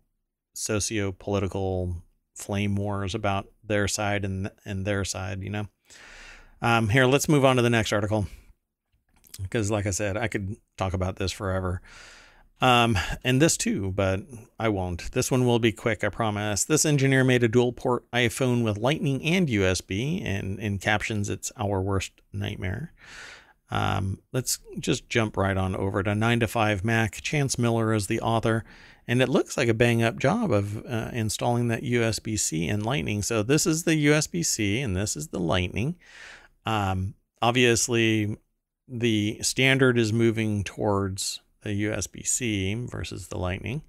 socio-political flame wars about their side and and their side, you know. Um, here, let's move on to the next article, because like I said, I could talk about this forever. Um, and this too, but I won't. This one will be quick, I promise. This engineer made a dual port iPhone with Lightning and U S B, and in captions, it's our worst nightmare. Um, let's just jump right on over to nine to five Mac. Chance Miller is the author, and it looks like a bang up job of uh, installing that U S B C and Lightning. So this is the U S B C and this is the Lightning. Um, obviously, the standard is moving towards the U S B C versus the Lightning.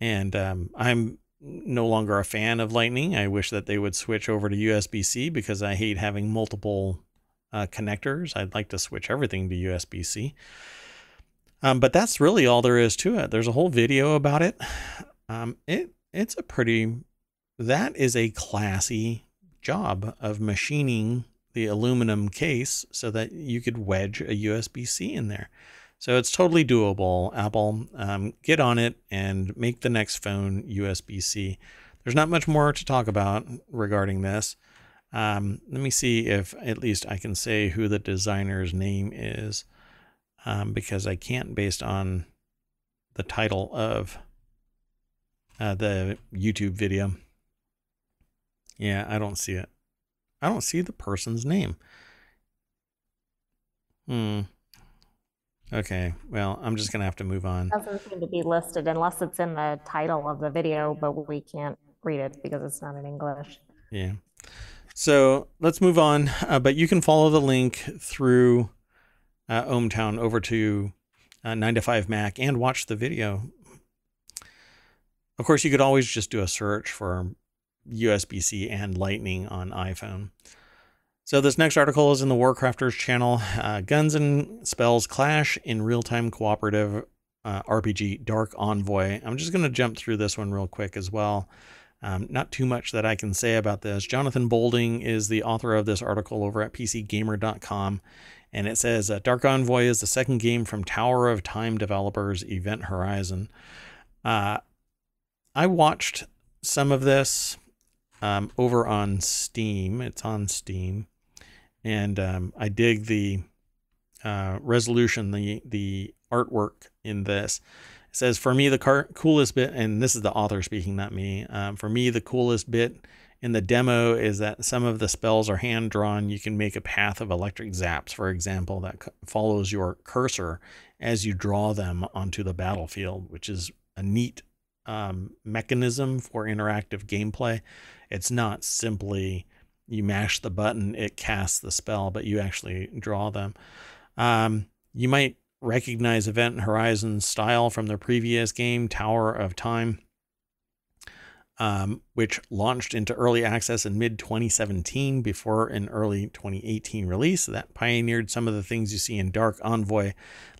And um, I'm no longer a fan of Lightning. I wish that they would switch over to U S B C, because I hate having multiple uh, connectors. I'd like to switch everything to U S B C. Um, but that's really all there is to it. There's a whole video about it. Um, it it's a pretty, that is a classy job of machining the aluminum case so that you could wedge a U S B C in there. So it's totally doable, Apple. Um, get on it and make the next phone U S B C. There's not much more to talk about regarding this. Um, let me see if at least I can say who the designer's name is. Um, because I can't, based on the title of uh, the YouTube video. Yeah, I don't see it. I don't see the person's name. Hmm. Okay, well, I'm just going to have to move on. Doesn't seem to be listed unless it's in the title of the video, but we can't read it because it's not in English. Yeah. So let's move on. Uh, but you can follow the link through Uh, ohmTown over to uh, nine to five Mac and watch the video. Of course, you could always just do a search for U S B C and Lightning on iPhone. So this next article is in the Warcrafters channel. Uh, Guns and spells clash in real-time cooperative uh, R P G Dark Envoy. I'm just going to jump through this one real quick as well. Um, not too much that I can say about this. Jonathan Bolding is the author of this article over at P C Gamer dot com. And it says uh, Dark Envoy is the second game from Tower of Time developers Event Horizon. Uh, I watched some of this um, over on Steam. It's on Steam, and um, I dig the uh, resolution, the the artwork in this. It says, for me, the car- coolest bit, and this is the author speaking, not me. Um, for me, the coolest bit in the demo is that some of the spells are hand drawn. You can make a path of electric zaps, for example, that follows your cursor as you draw them onto the battlefield, which is a neat um, mechanism for interactive gameplay. It's not simply you mash the button, it casts the spell, but you actually draw them. Um, you might recognize Event Horizon's style from their previous game, Tower of Time, Um, which launched into early access in mid twenty seventeen before an early twenty eighteen release that pioneered some of the things you see in Dark Envoy,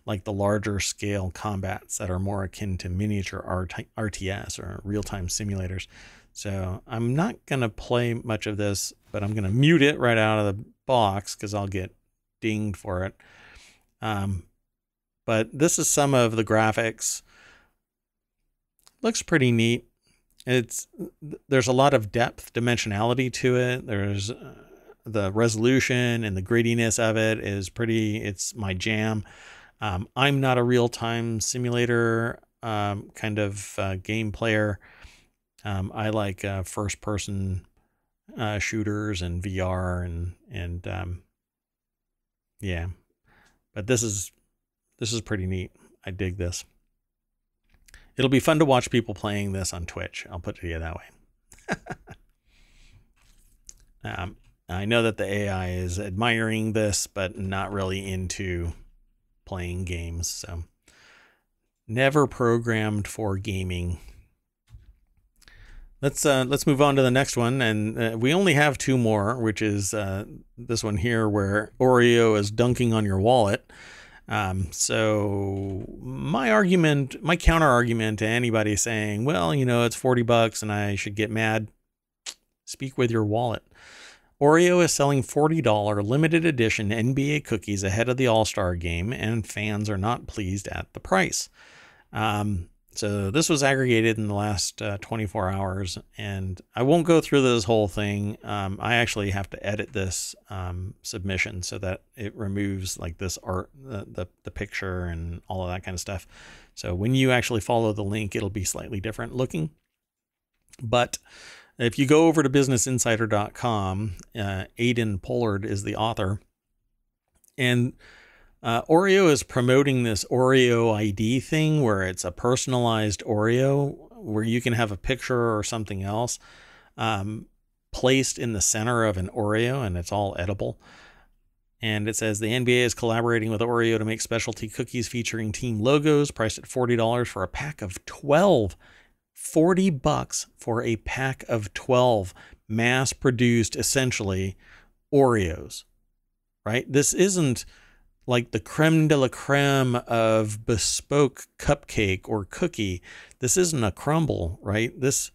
like the larger scale combats that are more akin to miniature R T S or real-time simulators. So I'm not going to play much of this, but I'm going to mute it right out of the box because I'll get dinged for it. Um, but this is some of the graphics. Looks pretty neat. It's there's a lot of depth, dimensionality to it. There's uh, the resolution and the grittiness of it is pretty, it's my jam. Um, I'm not a real-time simulator um, kind of uh, game player. Um, I like uh, first-person uh, shooters and V R and and um, yeah, but this is this is pretty neat. I dig this. It'll be fun to watch people playing this on Twitch. I'll put it to you that way. um, I know that the A I is admiring this, but not really into playing games. So never programmed for gaming. Let's uh, let's move on to the next one. And uh, we only have two more, which is uh, this one here where Oreo is dunking on your wallet. Um, so my argument, my counter argument to anybody saying, well, you know, it's forty bucks and I should get mad. Speak with your wallet. Oreo is selling forty dollar limited edition N B A cookies ahead of the All-Star game, and fans are not pleased at the price. Um, So this was aggregated in the last uh, twenty-four hours, and I won't go through this whole thing. Um, I actually have to edit this um, submission so that it removes like this art, the, the, the picture and all of that kind of stuff. So when you actually follow the link, it'll be slightly different looking. But if you go over to business insider dot com, uh, Aiden Pollard is the author. And Uh, Oreo is promoting this Oreo I D thing where it's a personalized Oreo where you can have a picture or something else um, placed in the center of an Oreo, and it's all edible. And it says the N B A is collaborating with Oreo to make specialty cookies featuring team logos priced at forty dollars for a pack of twelve. forty bucks for a pack of twelve mass produced, essentially, Oreos, right? This isn't like the creme de la creme of bespoke cupcake or cookie. This isn't a crumble, right? This,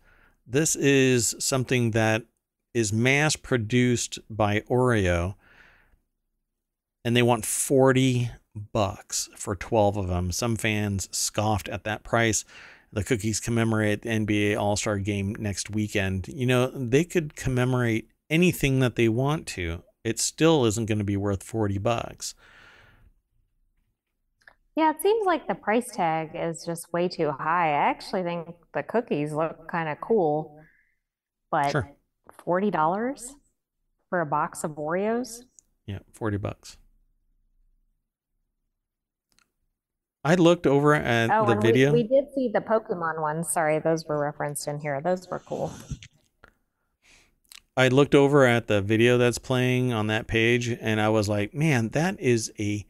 this is something that is mass produced by Oreo, and they want forty bucks for twelve of them. Some fans scoffed at that price. The cookies commemorate the N B A All-Star game next weekend. You know, they could commemorate anything that they want to. It still isn't going to be worth forty bucks. Yeah, it seems like the price tag is just way too high. I actually think the cookies look kind of cool, but sure. forty dollars for a box of Oreos? Yeah, forty bucks. I looked over at oh, the video. We, we did see the Pokemon ones. Sorry, those were referenced in here. Those were cool. I looked over at the video that's playing on that page, and I was like, man, that is a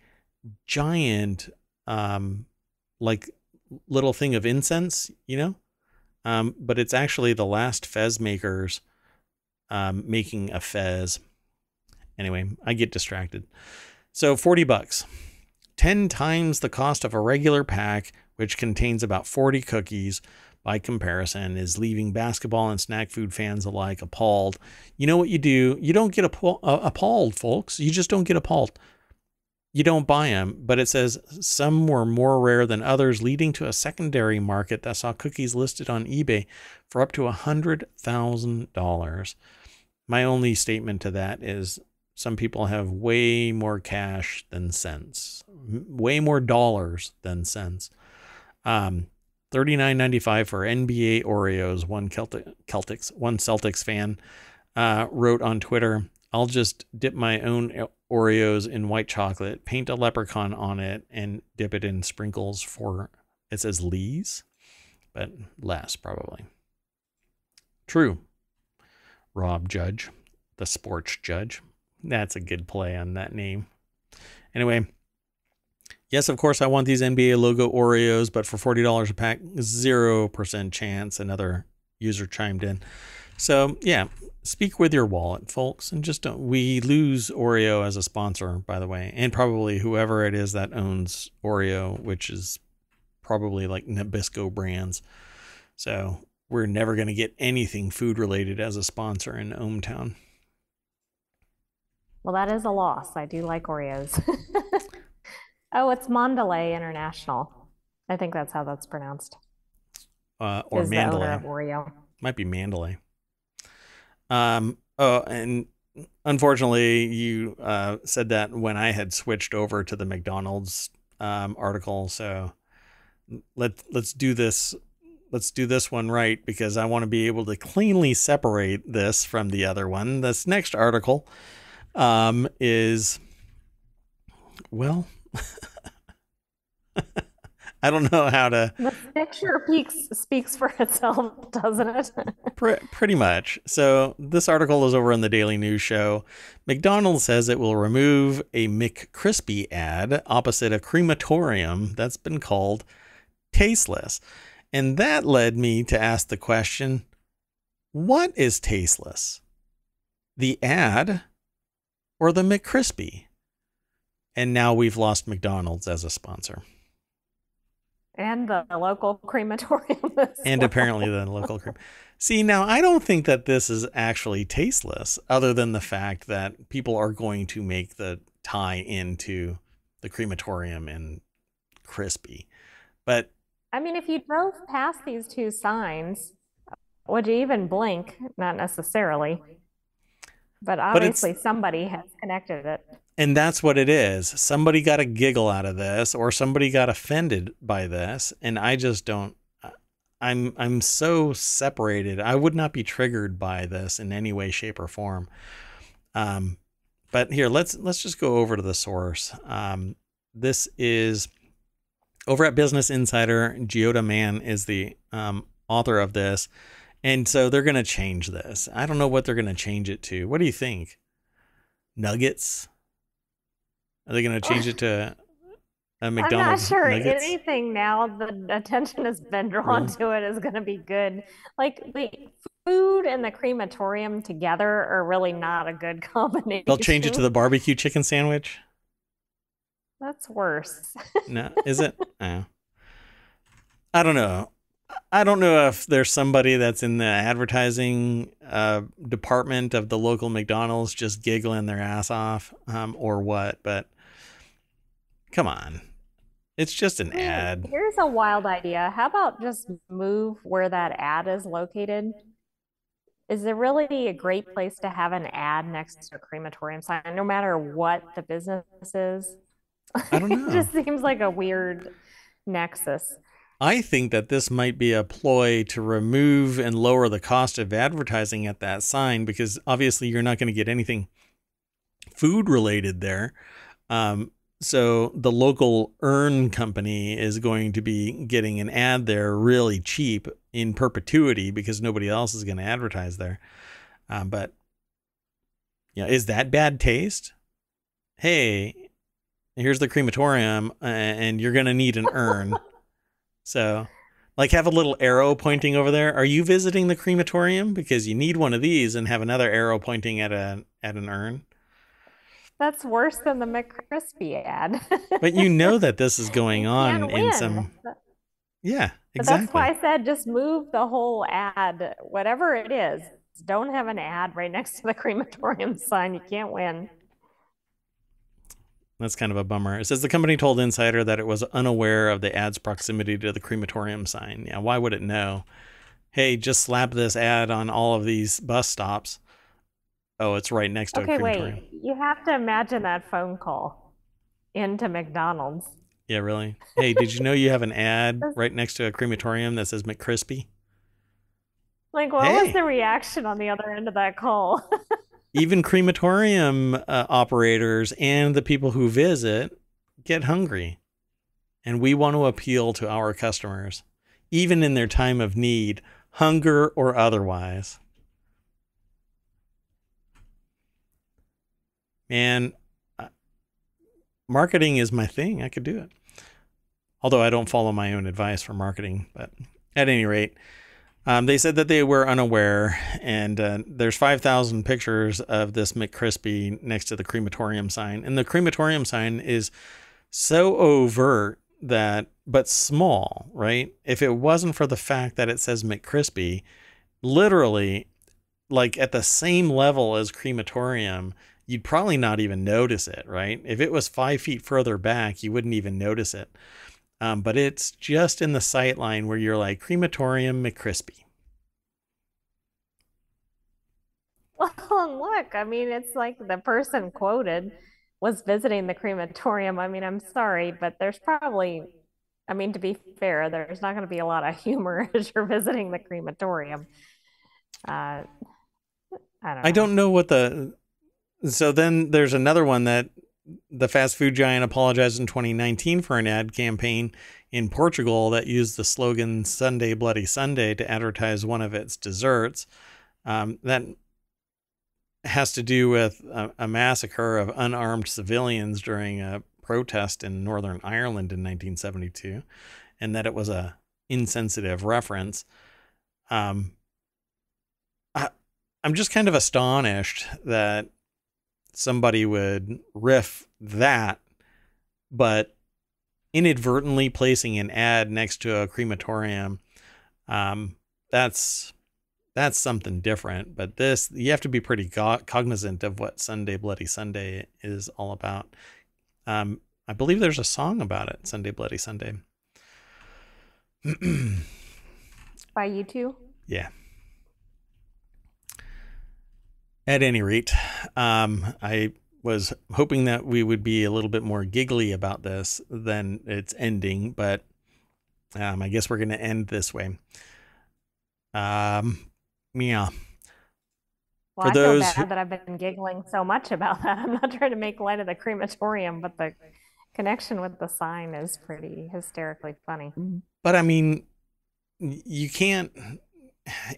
giant... um like little thing of incense, you know, um but it's actually the last fez makers um making a fez. Anyway, I get distracted. So forty bucks, ten times the cost of a regular pack, which contains about forty cookies by comparison, is leaving basketball and snack food fans alike appalled. You know what you do? You don't get appall- appalled, folks. You just don't get appalled. You don't buy them, but it says some were more rare than others, leading to a secondary market that saw cookies listed on eBay for up to one hundred thousand dollars. My only statement to that is some people have way more cash than cents, way more dollars than cents. Um, thirty-nine ninety-five for N B A Oreos, one Celtic, Celtics, one Celtics fan uh, wrote on Twitter, "I'll just dip my own Oreos in white chocolate, paint a leprechaun on it, and dip it in sprinkles for," it says Lee's, but less probably. True. Rob Judge, the sports judge. That's a good play on that name. Anyway, yes, of course, I want these N B A logo Oreos, but for forty dollars a pack, zero percent chance. Another user chimed in. So yeah, speak with your wallet, folks, and just don't. We lose Oreo as a sponsor, by the way, and probably whoever it is that owns Oreo, which is probably like Nabisco Brands. So we're never going to get anything food related as a sponsor in ohmTown. Well, that is a loss. I do like Oreos. Oh, it's Mandalay International. I think that's how that's pronounced. Uh, or is Mandalay. The owner of Oreo. Might be Mandalay. Um, oh, and unfortunately, you uh, said that when I had switched over to the McDonald's um, article. So let's let's do this. Let's do this one right, because I want to be able to cleanly separate this from the other one. This next article um, is, well, I don't know how to. The picture peaks, speaks for itself, doesn't it? Pre- pretty much. So this article is over on the Daily News Show. McDonald's says it will remove a McCrispy ad opposite a crematorium that's been called tasteless. And that led me to ask the question, what is tasteless? The ad or the McCrispy? And now we've lost McDonald's as a sponsor. And the local crematorium. And well. Apparently the local crem. See, now I don't think that this is actually tasteless, other than the fact that people are going to make the tie into the crematorium and crispy. But I mean, if you drove past these two signs, would you even blink? Not necessarily. But obviously but somebody has connected it. And that's what it is. Somebody got a giggle out of this, or somebody got offended by this. And I just don't, I'm, I'm so separated. I would not be triggered by this in any way, shape or form. Um, but here, let's, let's just go over to the source. Um, this is over at Business Insider. Geoda Mann is the um, author of this. And so they're going to change this. I don't know what they're going to change it to. What do you think? Nuggets? Are they going to change it to a McDonald's? I'm not sure. Nuggets? Anything now, the attention has been drawn really? to it, is going to be good. Like the food and the crematorium together are really not a good combination. They'll change it to the barbecue chicken sandwich. That's worse. No, is it? No. I don't know. I don't know if there's somebody that's in the advertising uh, department of the local McDonald's just giggling their ass off um, or what, but. Come on. It's just an ad. Here's a wild idea. How about just move where that ad is located? Is there really a great place to have an ad next to a crematorium sign, no matter what the business is? I don't know. It just seems like a weird nexus. I think that this might be a ploy to remove and lower the cost of advertising at that sign, because obviously you're not going to get anything food related there. Um, So the local urn company is going to be getting an ad there really cheap in perpetuity, because nobody else is going to advertise there. Um, but yeah, is that bad taste? Hey, here's the crematorium and you're going to need an urn. So like have a little arrow pointing over there. Are you visiting the crematorium? Because you need one of these, and have another arrow pointing at a, at an urn. That's worse than the McCrispy ad. But you know that this is going on in some. Yeah, exactly. That's why I said just move the whole ad, whatever it is. Don't have an ad right next to the crematorium sign. You can't win. That's kind of a bummer. It says the company told Insider that it was unaware of the ad's proximity to the crematorium sign. Yeah, why would it know? Hey, just slap this ad on all of these bus stops. Oh, it's right next to okay, a crematorium. Wait. You have to imagine that phone call into McDonald's. Yeah, really? Hey, did you know you have an ad right next to a crematorium that says McCrispy? Like, what hey. was the reaction on the other end of that call? Even crematorium uh, operators and the people who visit get hungry. And we want to appeal to our customers, even in their time of need, hunger or otherwise. And uh, marketing is my thing. I could do it. Although I don't follow my own advice for marketing. But at any rate, um, they said that they were unaware. And uh, there's five thousand pictures of this McCrispy next to the crematorium sign. And the crematorium sign is so overt that, but small, right? If it wasn't for the fact that it says McCrispy, literally like at the same level as crematorium, you'd probably not even notice it, right? If it was five feet further back, you wouldn't even notice it. Um, but it's just in the sight line where you're like, crematorium McCrispy. Well, go and look. I mean, it's like the person quoted was visiting the crematorium. I mean, I'm sorry, but there's probably, I mean, to be fair, there's not going to be a lot of humor as you're visiting the crematorium. Uh, I don't know. I don't know what the... So then there's another one that the fast food giant apologized in twenty nineteen for an ad campaign in Portugal that used the slogan Sunday Bloody Sunday to advertise one of its desserts. Um, that has to do with a, a massacre of unarmed civilians during a protest in Northern Ireland in nineteen seventy-two, and that it was a insensitive reference. Um, I, I'm just kind of astonished that somebody would riff that, but inadvertently placing an ad next to a crematorium, um, that's... that's something different, but this, you have to be pretty go- cognizant of what Sunday Bloody Sunday is all about. Um, I believe there's a song about it, Sunday Bloody Sunday. By U two? Yeah. At any rate, um, I was hoping that we would be a little bit more giggly about this than it's ending, but um, I guess we're going to end this way. Um, Yeah. Well, for I those feel bad who... that I've been giggling so much about that. I'm not trying to make light of the crematorium, but the connection with the sign is pretty hysterically funny. But I mean, you can't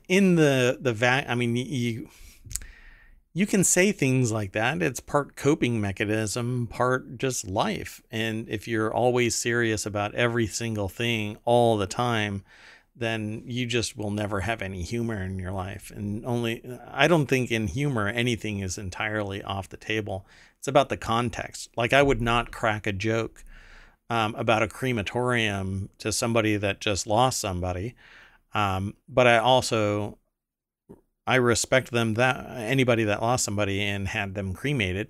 in the the vac. I mean, you you can say things like that. It's part coping mechanism, part just life. And if you're always serious about every single thing all the time, then you just will never have any humor in your life. And only, I don't think in humor, anything is entirely off the table. It's about the context. Like I would not crack a joke um, about a crematorium to somebody that just lost somebody. Um, but I also, I respect them, that anybody that lost somebody and had them cremated,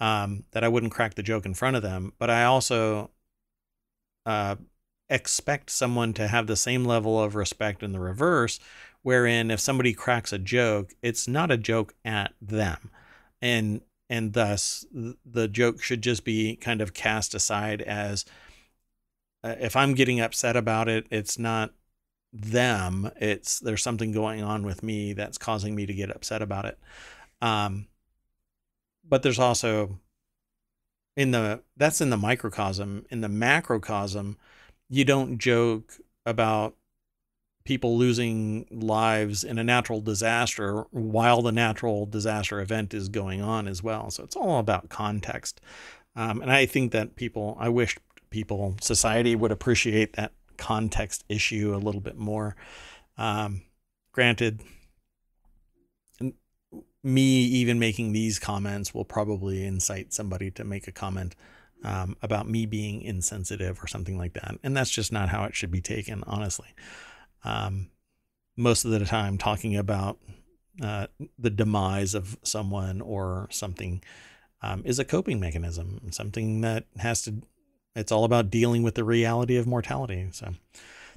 um, that I wouldn't crack the joke in front of them. But I also, uh, expect someone to have the same level of respect in the reverse, wherein if somebody cracks a joke, it's not a joke at them. And, and thus the joke should just be kind of cast aside as uh, if I'm getting upset about it, it's not them. It's there's something going on with me that's causing me to get upset about it. Um, but there's also in the, that's in the microcosm, in the macrocosm, you don't joke about people losing lives in a natural disaster while the natural disaster event is going on as well. So it's all about context. Um, and I think that people, I wish people, society would appreciate that context issue a little bit more. Um, granted, me even making these comments will probably incite somebody to make a comment Um, about me being insensitive or something like that. And that's just not how it should be taken, honestly. Um, most of the time talking about uh, the demise of someone or something um, is a coping mechanism, something that has to, it's all about dealing with the reality of mortality. So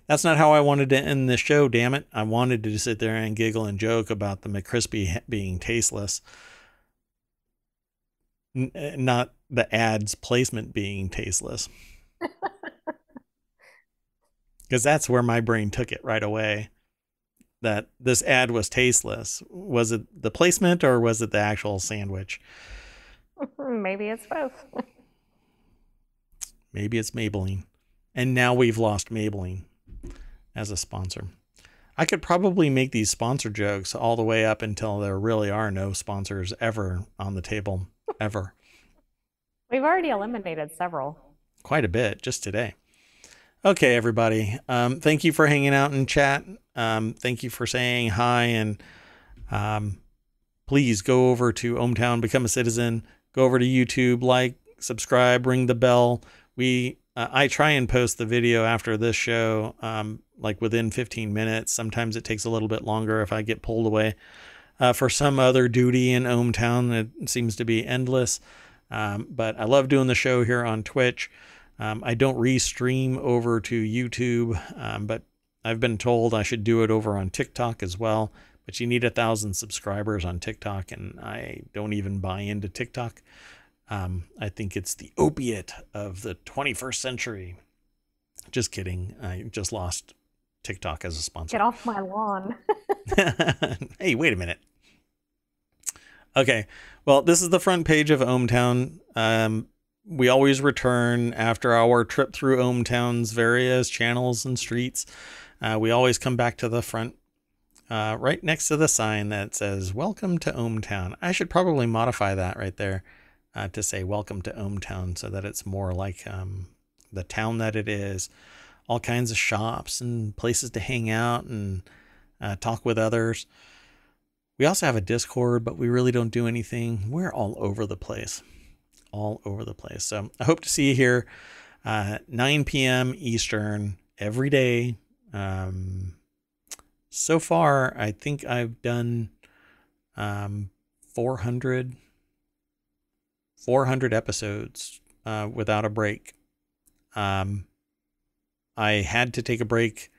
that's not how I wanted to end the show, damn it. I wanted to sit there and giggle and joke about the McCrispy being tasteless. N- not the ad's placement being tasteless, because that's where my brain took it right away, that this ad was tasteless. Was it the placement or was it the actual sandwich? Maybe it's both. Maybe it's Maybelline. And now we've lost Maybelline as a sponsor. I could probably make these sponsor jokes all the way up until there really are no sponsors ever on the table, ever. We've already eliminated several. Quite a bit, just today. Okay, everybody. Um, thank you for hanging out in chat. Um, thank you for saying hi. And um, please go over to ohmTown, become a citizen. Go over to YouTube, like, subscribe, ring the bell. We uh, I try and post the video after this show, um, like within fifteen minutes. Sometimes it takes a little bit longer if I get pulled away uh, for some other duty in ohmTown. It seems to be endless. Um, but I love doing the show here on Twitch. Um, I don't restream over to YouTube, um, but I've been told I should do it over on TikTok as well. But you need a thousand subscribers on TikTok, and I don't even buy into TikTok. Um, I think it's the opiate of the twenty-first century. Just kidding. I just lost TikTok as a sponsor. Get off my lawn. Hey, wait a minute. Okay. Well, this is the front page of ohmTown. Um, we always return after our trip through ohmTown's various channels and streets. Uh, we always come back to the front, uh, right next to the sign that says, welcome to ohmTown. I should probably modify that right there. Uh, to say welcome to ohmTown so that it's more like um, the town that it is. All kinds of shops and places to hang out and uh, talk with others. We also have a Discord, but we really don't do anything. We're all over the place. All over the place. So I hope to see you here uh, nine p m Eastern every day. Um, so far, I think I've done um, four hundred... four hundred episodes uh, without a break. Um, I had to take a break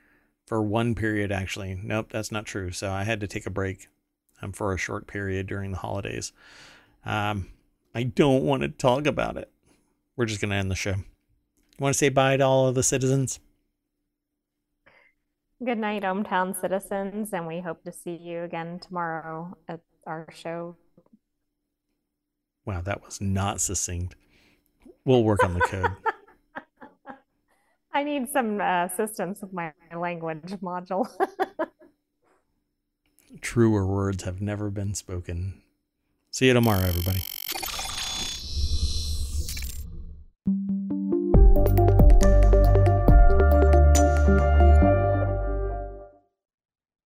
for one period, actually. Nope, that's not true. So I had to take a break um, for a short period during the holidays. Um, I don't want to talk about it. We're just going to end the show. You want to say bye to all of the citizens? Good night, ohmTown citizens, and we hope to see you again tomorrow at our show. Wow, that was not succinct. We'll work on the code. I need some uh, assistance with my language module. Truer words have never been spoken. See you tomorrow, everybody.